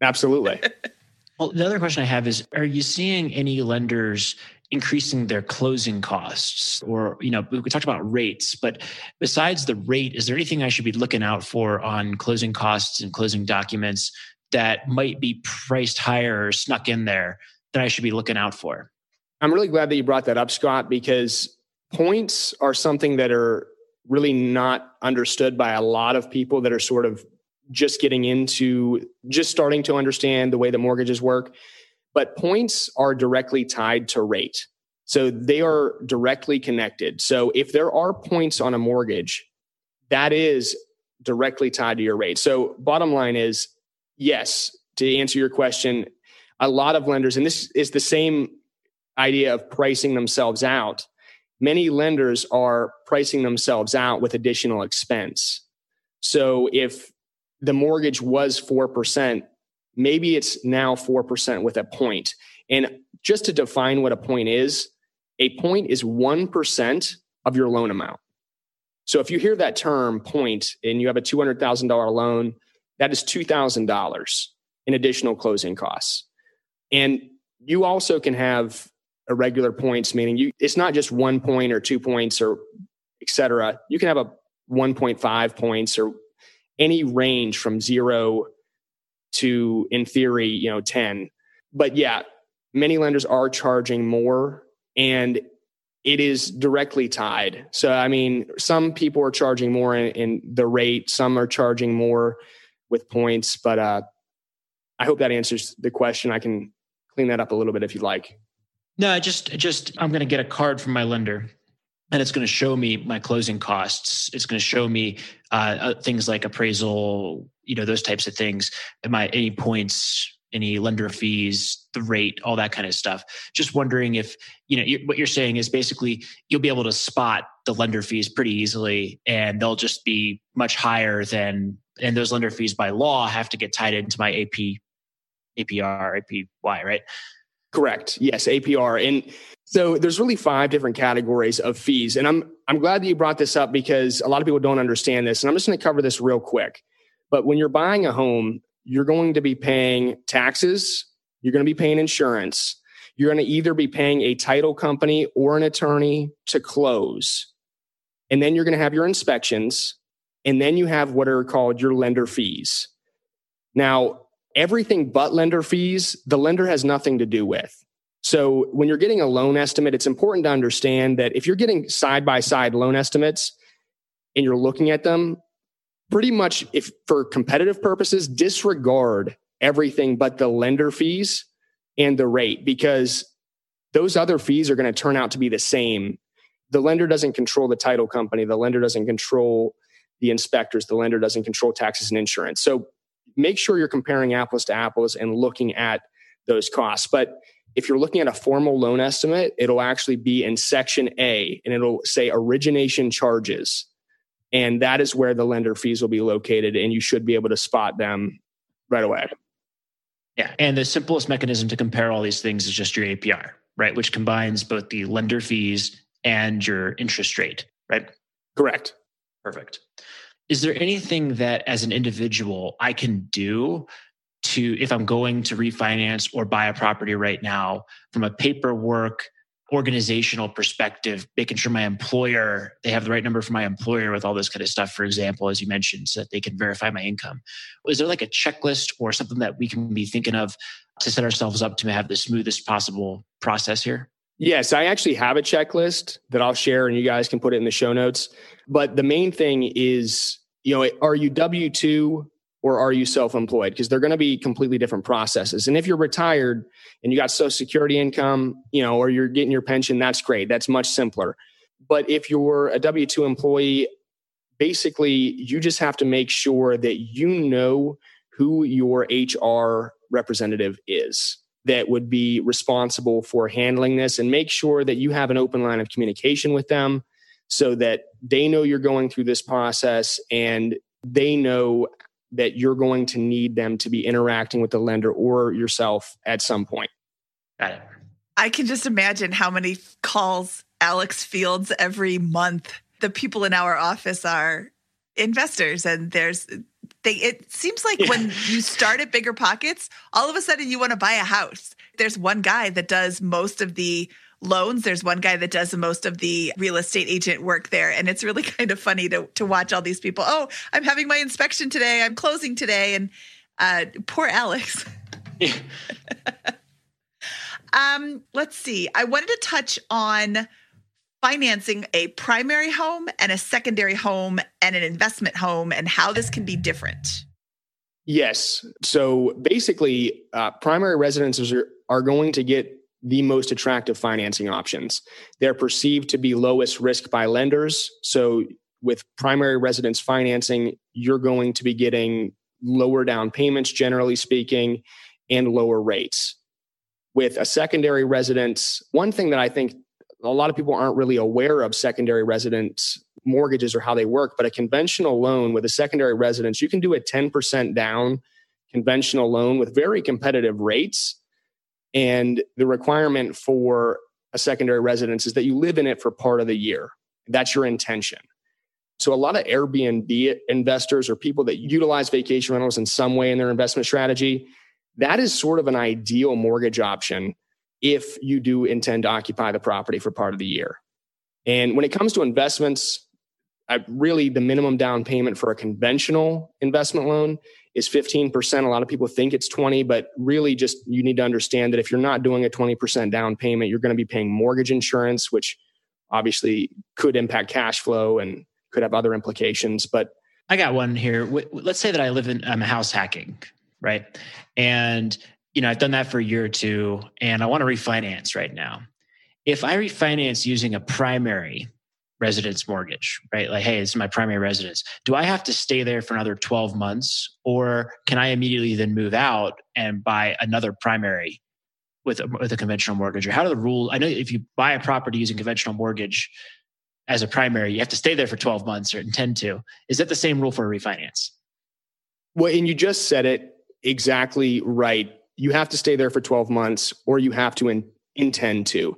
Absolutely. Well, the other question I have is, are you seeing any lenders increasing their closing costs? Or, you know, we talked about rates, but besides the rate, is there anything I should be looking out for on closing costs and closing documents that might be priced higher or snuck in there that I should be looking out for? I'm really glad that you brought that up, Scott, because points are something that are really not understood by a lot of people that are sort of just getting into, just starting to understand the way that mortgages work. But points are directly tied to rate. So they are directly connected. So if there are points on a mortgage, that is directly tied to your rate. So bottom line is, yes, to answer your question, a lot of lenders, and this is the same idea of pricing themselves out, many lenders are pricing themselves out with additional expense. So if the mortgage was 4%, maybe it's now 4% with a point. And just to define what a point is 1% of your loan amount. So if you hear that term point and you have a $200,000 loan, that is $2,000 in additional closing costs. And you also can have irregular points, meaning it's not just 1 point or 2 points or et cetera. You can have a 1.5 points or any range from 0 to, in theory, 10. But yeah, many lenders are charging more and it is directly tied. So, I mean, some people are charging more in the rate. Some are charging more with points. But I hope that answers the question. I can clean that up a little bit if you'd like. No, just I'm going to get a card from my lender. And it's going to show me my closing costs. It's going to show me things like appraisal, those types of things. Any points, any lender fees, the rate, all that kind of stuff. Just wondering if, what you're saying is basically you'll be able to spot the lender fees pretty easily and they'll just be much higher than, and those lender fees by law have to get tied into my APY, right? Correct. Yes, APR. And so there's really 5 different categories of fees. And I'm glad that you brought this up because a lot of people don't understand this. And I'm just going to cover this real quick. But when you're buying a home, you're going to be paying taxes. You're going to be paying insurance. You're going to either be paying a title company or an attorney to close. And then you're going to have your inspections. And then you have what are called your lender fees. Now, everything but lender fees, the lender has nothing to do with. So when you're getting a loan estimate, it's important to understand that if you're getting side-by-side loan estimates and you're looking at them, pretty much if for competitive purposes, disregard everything but the lender fees and the rate because those other fees are going to turn out to be the same. The lender doesn't control the title company. The lender doesn't control the inspectors. The lender doesn't control taxes and insurance. So make sure you're comparing apples to apples and looking at those costs. But if you're looking at a formal loan estimate, it'll actually be in section A and it'll say origination charges. And that is where the lender fees will be located and you should be able to spot them right away. Yeah. And the simplest mechanism to compare all these things is just your APR, right? Which combines both the lender fees and your interest rate, right? Correct. Perfect. Is there anything that as an individual I can do to, if I'm going to refinance or buy a property right now, from a paperwork, organizational perspective, making sure my employer, they have the right number for my employer with all this kind of stuff, for example, as you mentioned, so that they can verify my income. Is there like a checklist or something that we can be thinking of to set ourselves up to have the smoothest possible process here? Yes, I actually have a checklist that I'll share and you guys can put it in the show notes. But the main thing is, are you W-2 or are you self-employed? Because they're going to be completely different processes. And if you're retired and you got Social Security income, or you're getting your pension, that's great. That's much simpler. But if you're a W-2 employee, basically you just have to make sure that you know who your HR representative is. that would be responsible for handling this, and make sure that you have an open line of communication with them so that they know you're going through this process and they know that you're going to need them to be interacting with the lender or yourself at some point. Got it. I can just imagine how many calls Alex fields every month. The people in our office are investors, and it seems like when you start at Bigger Pockets, all of a sudden you want to buy a house. There's one guy that does most of the loans. There's one guy that does most of the real estate agent work there. And it's really kind of funny to watch all these people. Oh, I'm having my inspection today. I'm closing today. And poor Alex. Yeah. Let's see. I wanted to touch on financing a primary home and a secondary home and an investment home and how this can be different. Yes. So basically, primary residences are going to get the most attractive financing options. They're perceived to be lowest risk by lenders. So with primary residence financing, you're going to be getting lower down payments, generally speaking, and lower rates. With a secondary residence, one thing that I think a lot of people aren't really aware of secondary residence mortgages or how they work, but a conventional loan with a secondary residence, you can do a 10% down conventional loan with very competitive rates. And the requirement for a secondary residence is that you live in it for part of the year. That's your intention. So a lot of Airbnb investors or people that utilize vacation rentals in some way in their investment strategy, that is sort of an ideal mortgage option if you do intend to occupy the property for part of the year. And when it comes to investments, really the minimum down payment for a conventional investment loan is 15%. A lot of people think it's 20, but really just you need to understand that if you're not doing a 20% down payment, you're going to be paying mortgage insurance, which obviously could impact cash flow and could have other implications. But I got one here. Let's say that I live in house hacking, right? And I've done that for a year or two, and I want to refinance right now. If I refinance using a primary residence mortgage, right? Like, hey, this is my primary residence. Do I have to stay there for another 12 months, or can I immediately then move out and buy another primary with a conventional mortgage? Or how do the rules? I know if you buy a property using conventional mortgage as a primary, you have to stay there for 12 months or intend to. Is that the same rule for a refinance? Well, and you just said it exactly right. You have to stay there for 12 months, or you have to intend to.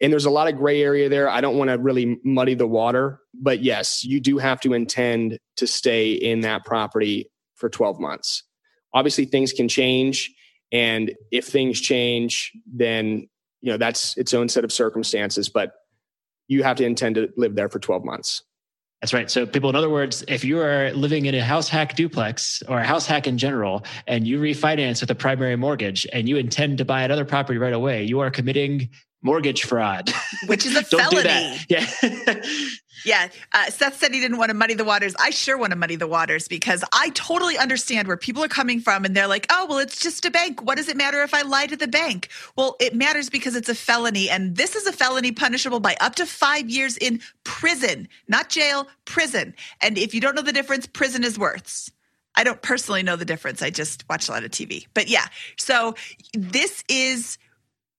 And there's a lot of gray area there. I don't want to really muddy the water, but yes, you do have to intend to stay in that property for 12 months. Obviously, things can change. And if things change, then that's its own set of circumstances, but you have to intend to live there for 12 months. That's right. So people, in other words, if you are living in a house hack duplex or a house hack in general, and you refinance with a primary mortgage and you intend to buy another property right away, you are committing mortgage fraud. Which is a felony. Don't do that. Yeah. Yeah. Seth said he didn't want to muddy the waters. I sure want to muddy the waters, because I totally understand where people are coming from, and they're like, oh, well, it's just a bank. What does it matter if I lie to the bank? Well, it matters because it's a felony, and this is a felony punishable by up to 5 years in prison, not jail, prison. And if you don't know the difference, prison is worse. I don't personally know the difference. I just watch a lot of TV. But yeah, so this is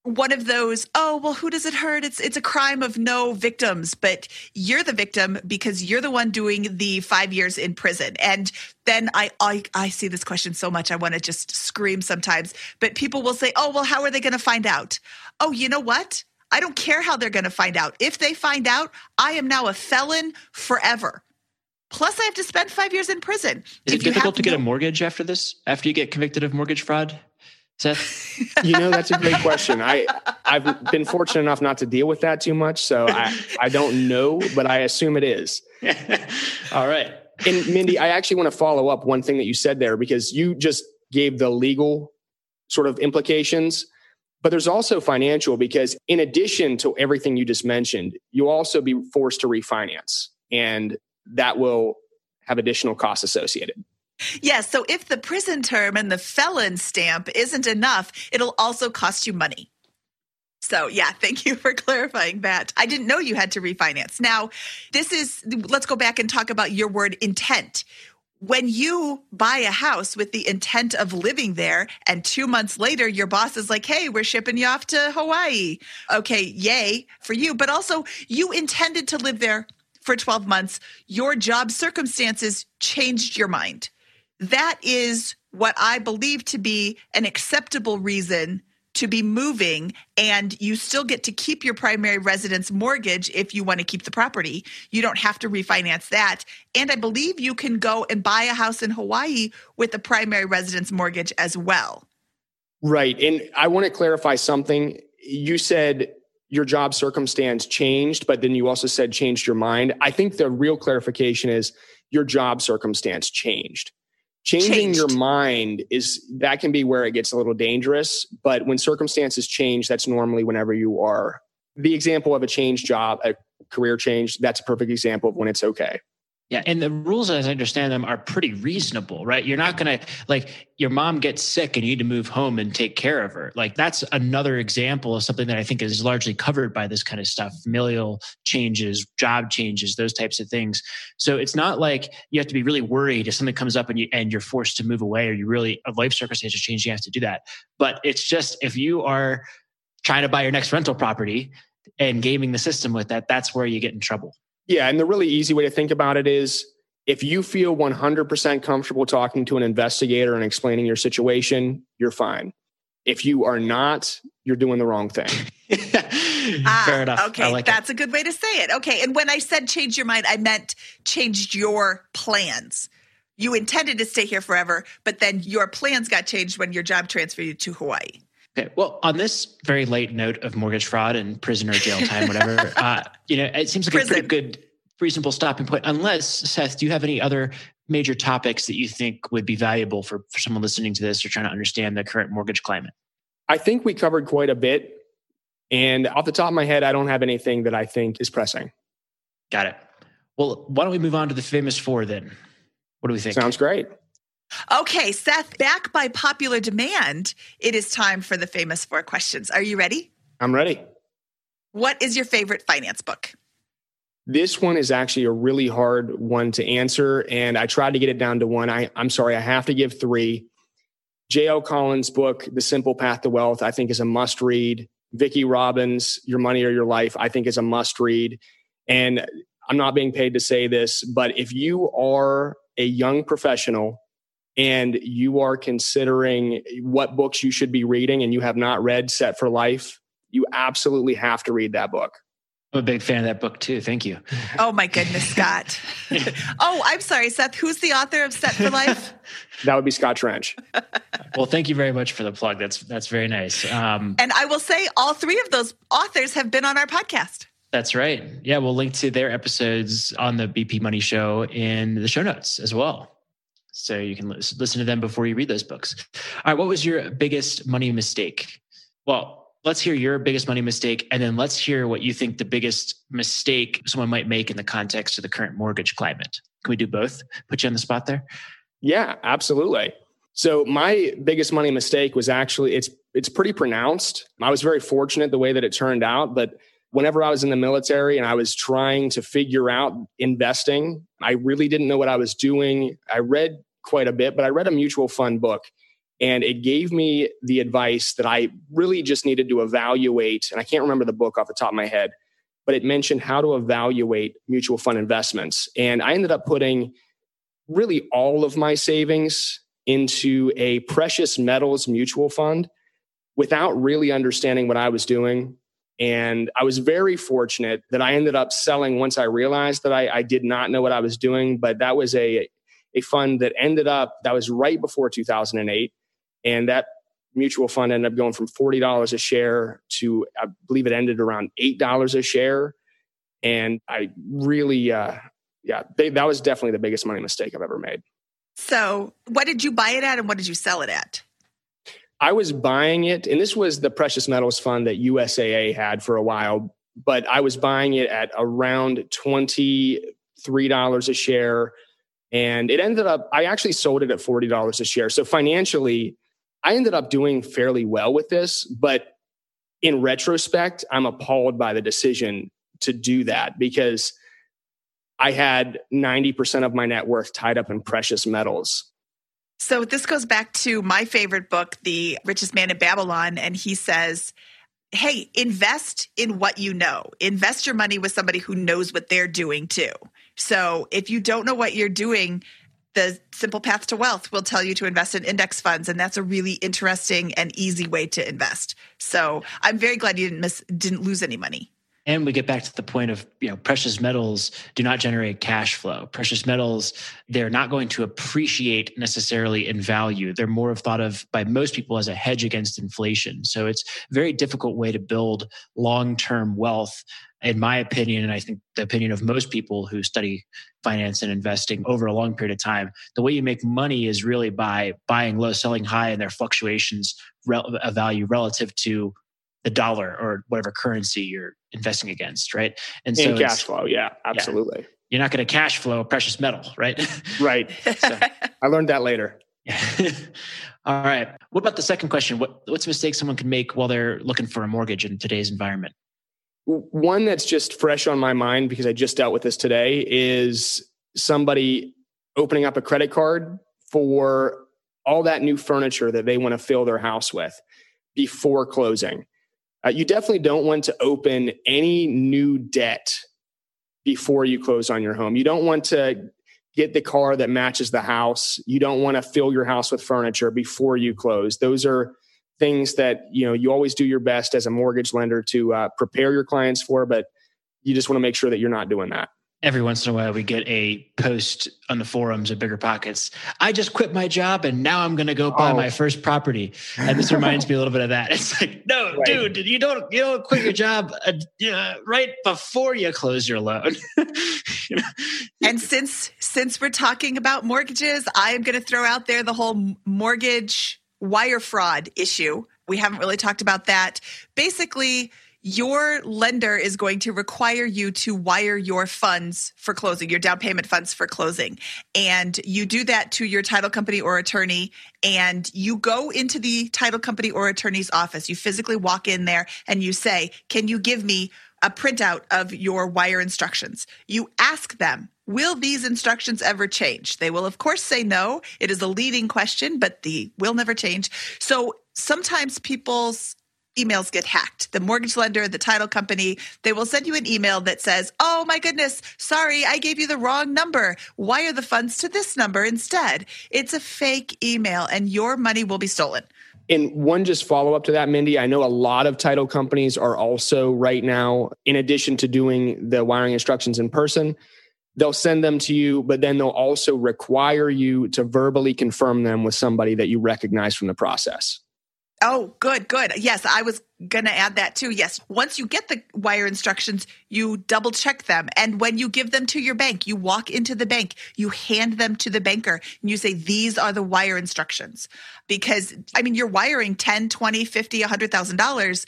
one of those, oh, well, who does it hurt? It's a crime of no victims, but you're the victim because you're the one doing the 5 years in prison. And then I see this question so much, I want to just scream sometimes. But people will say, oh, well, how are they going to find out? Oh, you know what? I don't care how they're going to find out. If they find out, I am now a felon forever. Plus, I have to spend 5 years in prison. Is it difficult to get a mortgage after this, after you get convicted of mortgage fraud? Seth? That's a great question. I've been fortunate enough not to deal with that too much, so I don't know, but I assume it is. All right. And Mindy, I actually want to follow up one thing that you said there, because you just gave the legal sort of implications, but there's also financial, because in addition to everything you just mentioned, you'll also be forced to refinance, and that will have additional costs associated. Yeah, so if the prison term and the felon stamp isn't enough, it'll also cost you money. So yeah, thank you for clarifying that. I didn't know you had to refinance. Now, let's go back and talk about your word intent. when you buy a house with the intent of living there, and 2 months later, your boss is like, hey, we're shipping you off to Hawaii. Okay, yay for you. But also, you intended to live there for 12 months. Your job circumstances changed your mind. That is what I believe to be an acceptable reason to be moving, and you still get to keep your primary residence mortgage if you want to keep the property. You don't have to refinance that. And I believe you can go and buy a house in Hawaii with a primary residence mortgage as well. Right. And I want to clarify something. You said your job circumstance changed, but then you also said changed your mind. I think the real clarification is your job circumstance changed. Changing your mind is, that can be where it gets a little dangerous, but when circumstances change, that's normally whenever you are. The example of a changed job, a career change, that's a perfect example of when it's okay. Yeah. And the rules, as I understand them, are pretty reasonable, right? You're not going to, like, your mom gets sick and you need to move home and take care of her. Like, that's another example of something that I think is largely covered by this kind of stuff, familial changes, job changes, those types of things. So it's not like you have to be really worried if something comes up and you're forced to move away, or you really, life circumstances change, you have to do that. But it's just, if you are trying to buy your next rental property and gaming the system with that, that's where you get in trouble. Yeah. And the really easy way to think about it is, if you feel 100% comfortable talking to an investigator and explaining your situation, you're fine. If you are not, you're doing the wrong thing. Fair enough. Okay. Like that's a good way to say it. Okay. And when I said change your mind, I meant changed your plans. You intended to stay here forever, but then your plans got changed when your job transferred you to Hawaii. Okay. Well, on this very late note of mortgage fraud and prison or jail time, whatever, it seems like a pretty good, reasonable stopping point. Unless, Seth, do you have any other major topics that you think would be valuable for someone listening to this or trying to understand the current mortgage climate? I think we covered quite a bit. And off the top of my head, I don't have anything that I think is pressing. Got it. Well, why don't we move on to the famous four then? What do we think? Sounds great. Okay, Seth, back by popular demand, it is time for the famous four questions. Are you ready? I'm ready. What is your favorite finance book? This one is actually a really hard one to answer, and I tried to get it down to one. I'm sorry, I have to give three. J.L. Collins' book, The Simple Path to Wealth, I think is a must-read. Vicki Robbins, Your Money or Your Life, I think is a must-read. And I'm not being paid to say this, but if you are a young professional and you are considering what books you should be reading and you have not read Set for Life, you absolutely have to read that book. I'm a big fan of that book too. Thank you. Oh my goodness, Scott. Oh, I'm sorry, Seth. Who's the author of Set for Life? That would be Scott Trench. Well, thank you very much for the plug. That's very nice. And I will say all three of those authors have been on our podcast. That's right. Yeah, we'll link to their episodes on the BP Money Show in the show notes as well. So you can listen to them before you read those books. All right. What was your biggest money mistake? Well, let's hear your biggest money mistake. And then let's hear what you think the biggest mistake someone might make in the context of the current mortgage climate. Can we do both? Put you on the spot there? Yeah, absolutely. So my biggest money mistake was actually, it's pretty pronounced. I was very fortunate the way that it turned out, but whenever I was in the military and I was trying to figure out investing, I really didn't know what I was doing. I read quite a bit, but I read a mutual fund book, and it gave me the advice that I really just needed to evaluate. And I can't remember the book off the top of my head, but it mentioned how to evaluate mutual fund investments. And I ended up putting really all of my savings into a precious metals mutual fund without really understanding what I was doing. And I was very fortunate that I ended up selling once I realized that I did not know what I was doing. But that was a fund that ended up, that was right before 2008. And that mutual fund ended up going from $40 a share to, I believe it ended around $8 a share. And I really, that was definitely the biggest money mistake I've ever made. So what did you buy it at and what did you sell it at? I was buying it, and this was the precious metals fund that USAA had for a while, but I was buying it at around $23 a share. And it ended up, I actually sold it at $40 a share. So financially, I ended up doing fairly well with this, but in retrospect, I'm appalled by the decision to do that because I had 90% of my net worth tied up in precious metals. So this goes back to my favorite book, The Richest Man in Babylon. And he says, hey, invest in what you know. Invest your money with somebody who knows what they're doing too. So if you don't know what you're doing, The Simple Path to Wealth will tell you to invest in index funds, and that's a really interesting and easy way to invest. So I'm very glad you didn't lose any money. And we get back to the point of, precious metals do not generate cash flow. Precious metals, they're not going to appreciate necessarily in value. They're more of thought of by most people as a hedge against inflation. So it's a very difficult way to build long-term wealth, in my opinion, and I think the opinion of most people who study finance and investing over a long period of time. The way you make money is really by buying low, selling high, and their fluctuations of value relative to the dollar or whatever currency you're investing against, right? And so cash flow, yeah, absolutely. Yeah, you're not going to cash flow a precious metal, right? Right. So. I learned that later. All right. What about the second question? What's a mistake someone can make while they're looking for a mortgage in today's environment? One that's just fresh on my mind because I just dealt with this today is somebody opening up a credit card for all that new furniture that they want to fill their house with before closing. You definitely don't want to open any new debt before you close on your home. You don't want to get the car that matches the house. You don't want to fill your house with furniture before you close. Those are things that you always do your best as a mortgage lender to prepare your clients for, but you just want to make sure that you're not doing that. Every once in a while, we get a post on the forums of Bigger Pockets. I just quit my job and now I'm going to go buy my first property. And this reminds me a little bit of that. It's like, no, right. Dude, you don't quit your job right before you close your loan. And since we're talking about mortgages, I am going to throw out there the whole mortgage wire fraud issue. We haven't really talked about that. Basically, your lender is going to require you to wire your funds for closing, your down payment funds for closing. And you do that to your title company or attorney, and you go into the title company or attorney's office. You physically walk in there and you say, can you give me a printout of your wire instructions? You ask them, will these instructions ever change? They will, of course, say no. It is a leading question, but the will never change. So sometimes people's emails get hacked. The mortgage lender, the title company, they will send you an email that says, oh my goodness, sorry, I gave you the wrong number. Wire the funds to this number instead. It's a fake email and your money will be stolen. And one just follow up to that, Mindy, I know a lot of title companies are also right now, in addition to doing the wiring instructions in person, they'll send them to you, but then they'll also require you to verbally confirm them with somebody that you recognize from the process. Oh, good. Yes, I was going to add that too. Yes. Once you get the wire instructions, you double check them. And when you give them to your bank, you walk into the bank, you hand them to the banker and you say, these are the wire instructions. Because, you're wiring $10, $20, $50, $100,000.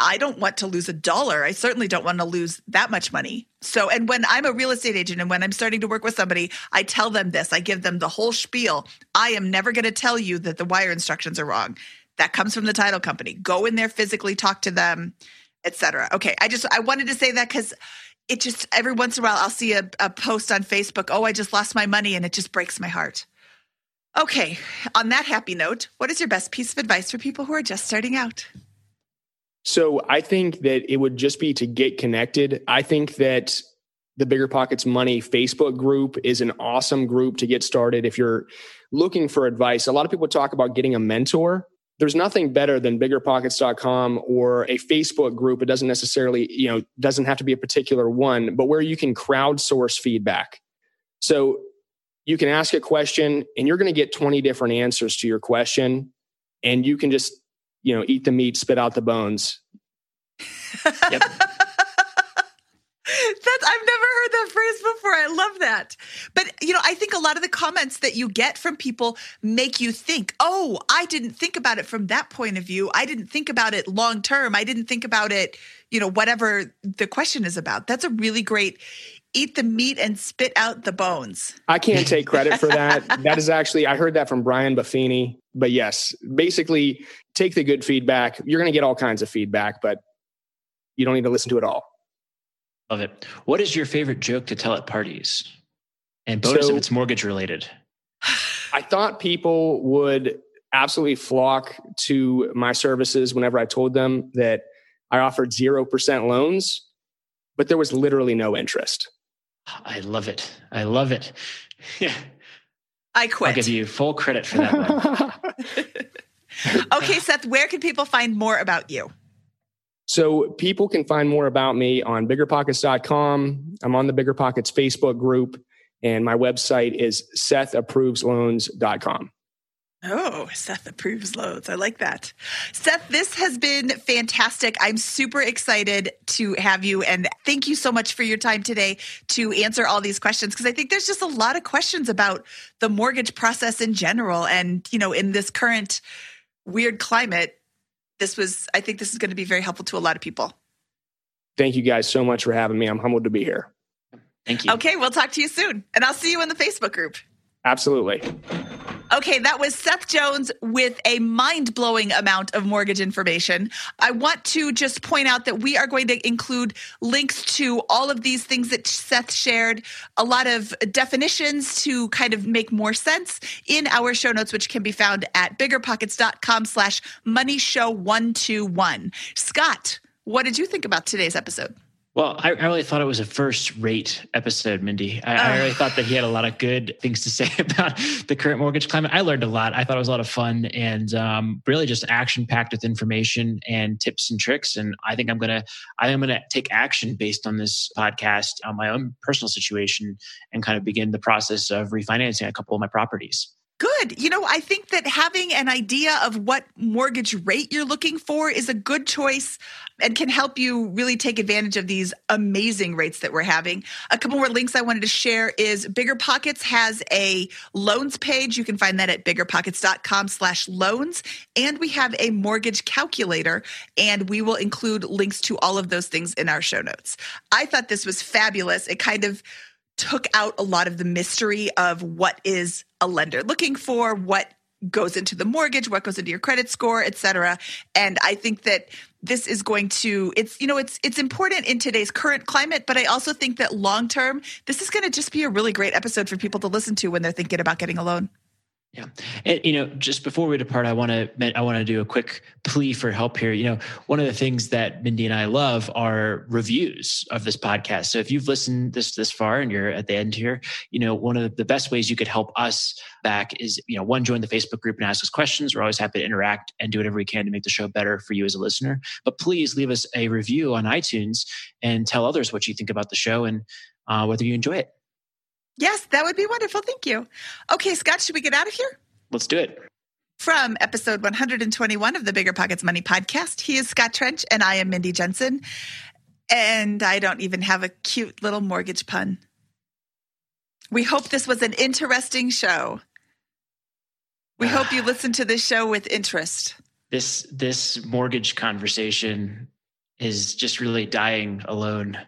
I don't want to lose a dollar. I certainly don't want to lose that much money. So, and when I'm a real estate agent and when I'm starting to work with somebody, I tell them this, I give them the whole spiel. I am never going to tell you that the wire instructions are wrong. That comes from the title company. Go in there physically, talk to them, et cetera. Okay, I wanted to say that because it just, every once in a while, I'll see a post on Facebook, oh, I just lost my money, and it just breaks my heart. Okay, on that happy note, what is your best piece of advice for people who are just starting out? So I think that it would just be to get connected. I think that the Bigger Pockets Money Facebook group is an awesome group to get started if you're looking for advice. A lot of people talk about getting a mentor. There's nothing better than biggerpockets.com or a Facebook group. It doesn't necessarily, doesn't have to be a particular one, but where you can crowdsource feedback. So you can ask a question and you're going to get 20 different answers to your question. And you can just, eat the meat, spit out the bones. Yep. I've never heard that phrase before. I love that. But, I think a lot of the comments that you get from people make you think, oh, I didn't think about it from that point of view. I didn't think about it long term. I didn't think about it, whatever the question is about. That's a really great eat the meat and spit out the bones. I can't take credit for that. That is actually, I heard that from Brian Buffini. But yes, basically take the good feedback. You're going to get all kinds of feedback, but you don't need to listen to it all. Love it. What is your favorite joke to tell at parties? And bonus if it's mortgage related. I thought people would absolutely flock to my services whenever I told them that I offered 0% loans, but there was literally no interest. I love it. I love it. Yeah. I quit. I'll give you full credit for that one. Okay, Seth, where can people find more about you? So people can find more about me on biggerpockets.com. I'm on the Bigger Pockets Facebook group, and my website is sethapprovesloans.com. Oh, Seth approves loans. I like that. Seth, this has been fantastic. I'm super excited to have you. And thank you so much for your time today to answer all these questions, because I think there's just a lot of questions about the mortgage process in general. And, you know, in this current weird climate, I think this is going to be very helpful to a lot of people. Thank you guys so much for having me. I'm humbled to be here. Thank you. Okay, we'll talk to you soon. And I'll see you in the Facebook group. Absolutely. Okay, that was Seth Jones with a mind-blowing amount of mortgage information. I want to just point out that we are going to include links to all of these things that Seth shared, a lot of definitions to kind of make more sense in our show notes, which can be found at biggerpockets.com/moneyshow121. Scott, what did you think about today's episode? Well, I really thought it was a first-rate episode, Mindy. I really thought that he had a lot of good things to say about the current mortgage climate. I learned a lot. I thought it was a lot of fun and really just action-packed with information and tips and tricks. And I think I am gonna take action based on this podcast on my own personal situation and kind of begin the process of refinancing a couple of my properties. Good. You know, I think that having an idea of what mortgage rate you're looking for is a good choice and can help you really take advantage of these amazing rates that we're having. A couple more links I wanted to share is Bigger Pockets has a loans page. You can find that at biggerpockets.com/loans. And we have a mortgage calculator, and we will include links to all of those things in our show notes. I thought this was fabulous. It kind of took out a lot of the mystery of what is a lender looking for, what goes into the mortgage, what goes into your credit score, et cetera. And I think that this is going to, it's important in today's current climate, but I also think that long-term, this is going to just be a really great episode for people to listen to when they're thinking about getting a loan. Yeah. And, you know, just before we depart, I want to do a quick plea for help here. You know, one of the things that Mindy and I love are reviews of this podcast. So if you've listened this far and you're at the end here, you know, one of the best ways you could help us back is, you know, one, join the Facebook group and ask us questions. We're always happy to interact and do whatever we can to make the show better for you as a listener. But please leave us a review on iTunes and tell others what you think about the show and whether you enjoy it. Yes, that would be wonderful. Thank you. Okay, Scott, should we get out of here? Let's do it. From episode 121 of the Bigger Pockets Money Podcast, he is Scott Trench and I am Mindy Jensen. And I don't even have a cute little mortgage pun. We hope this was an interesting show. We hope you listen to this show with interest. This mortgage conversation is just really dying alone.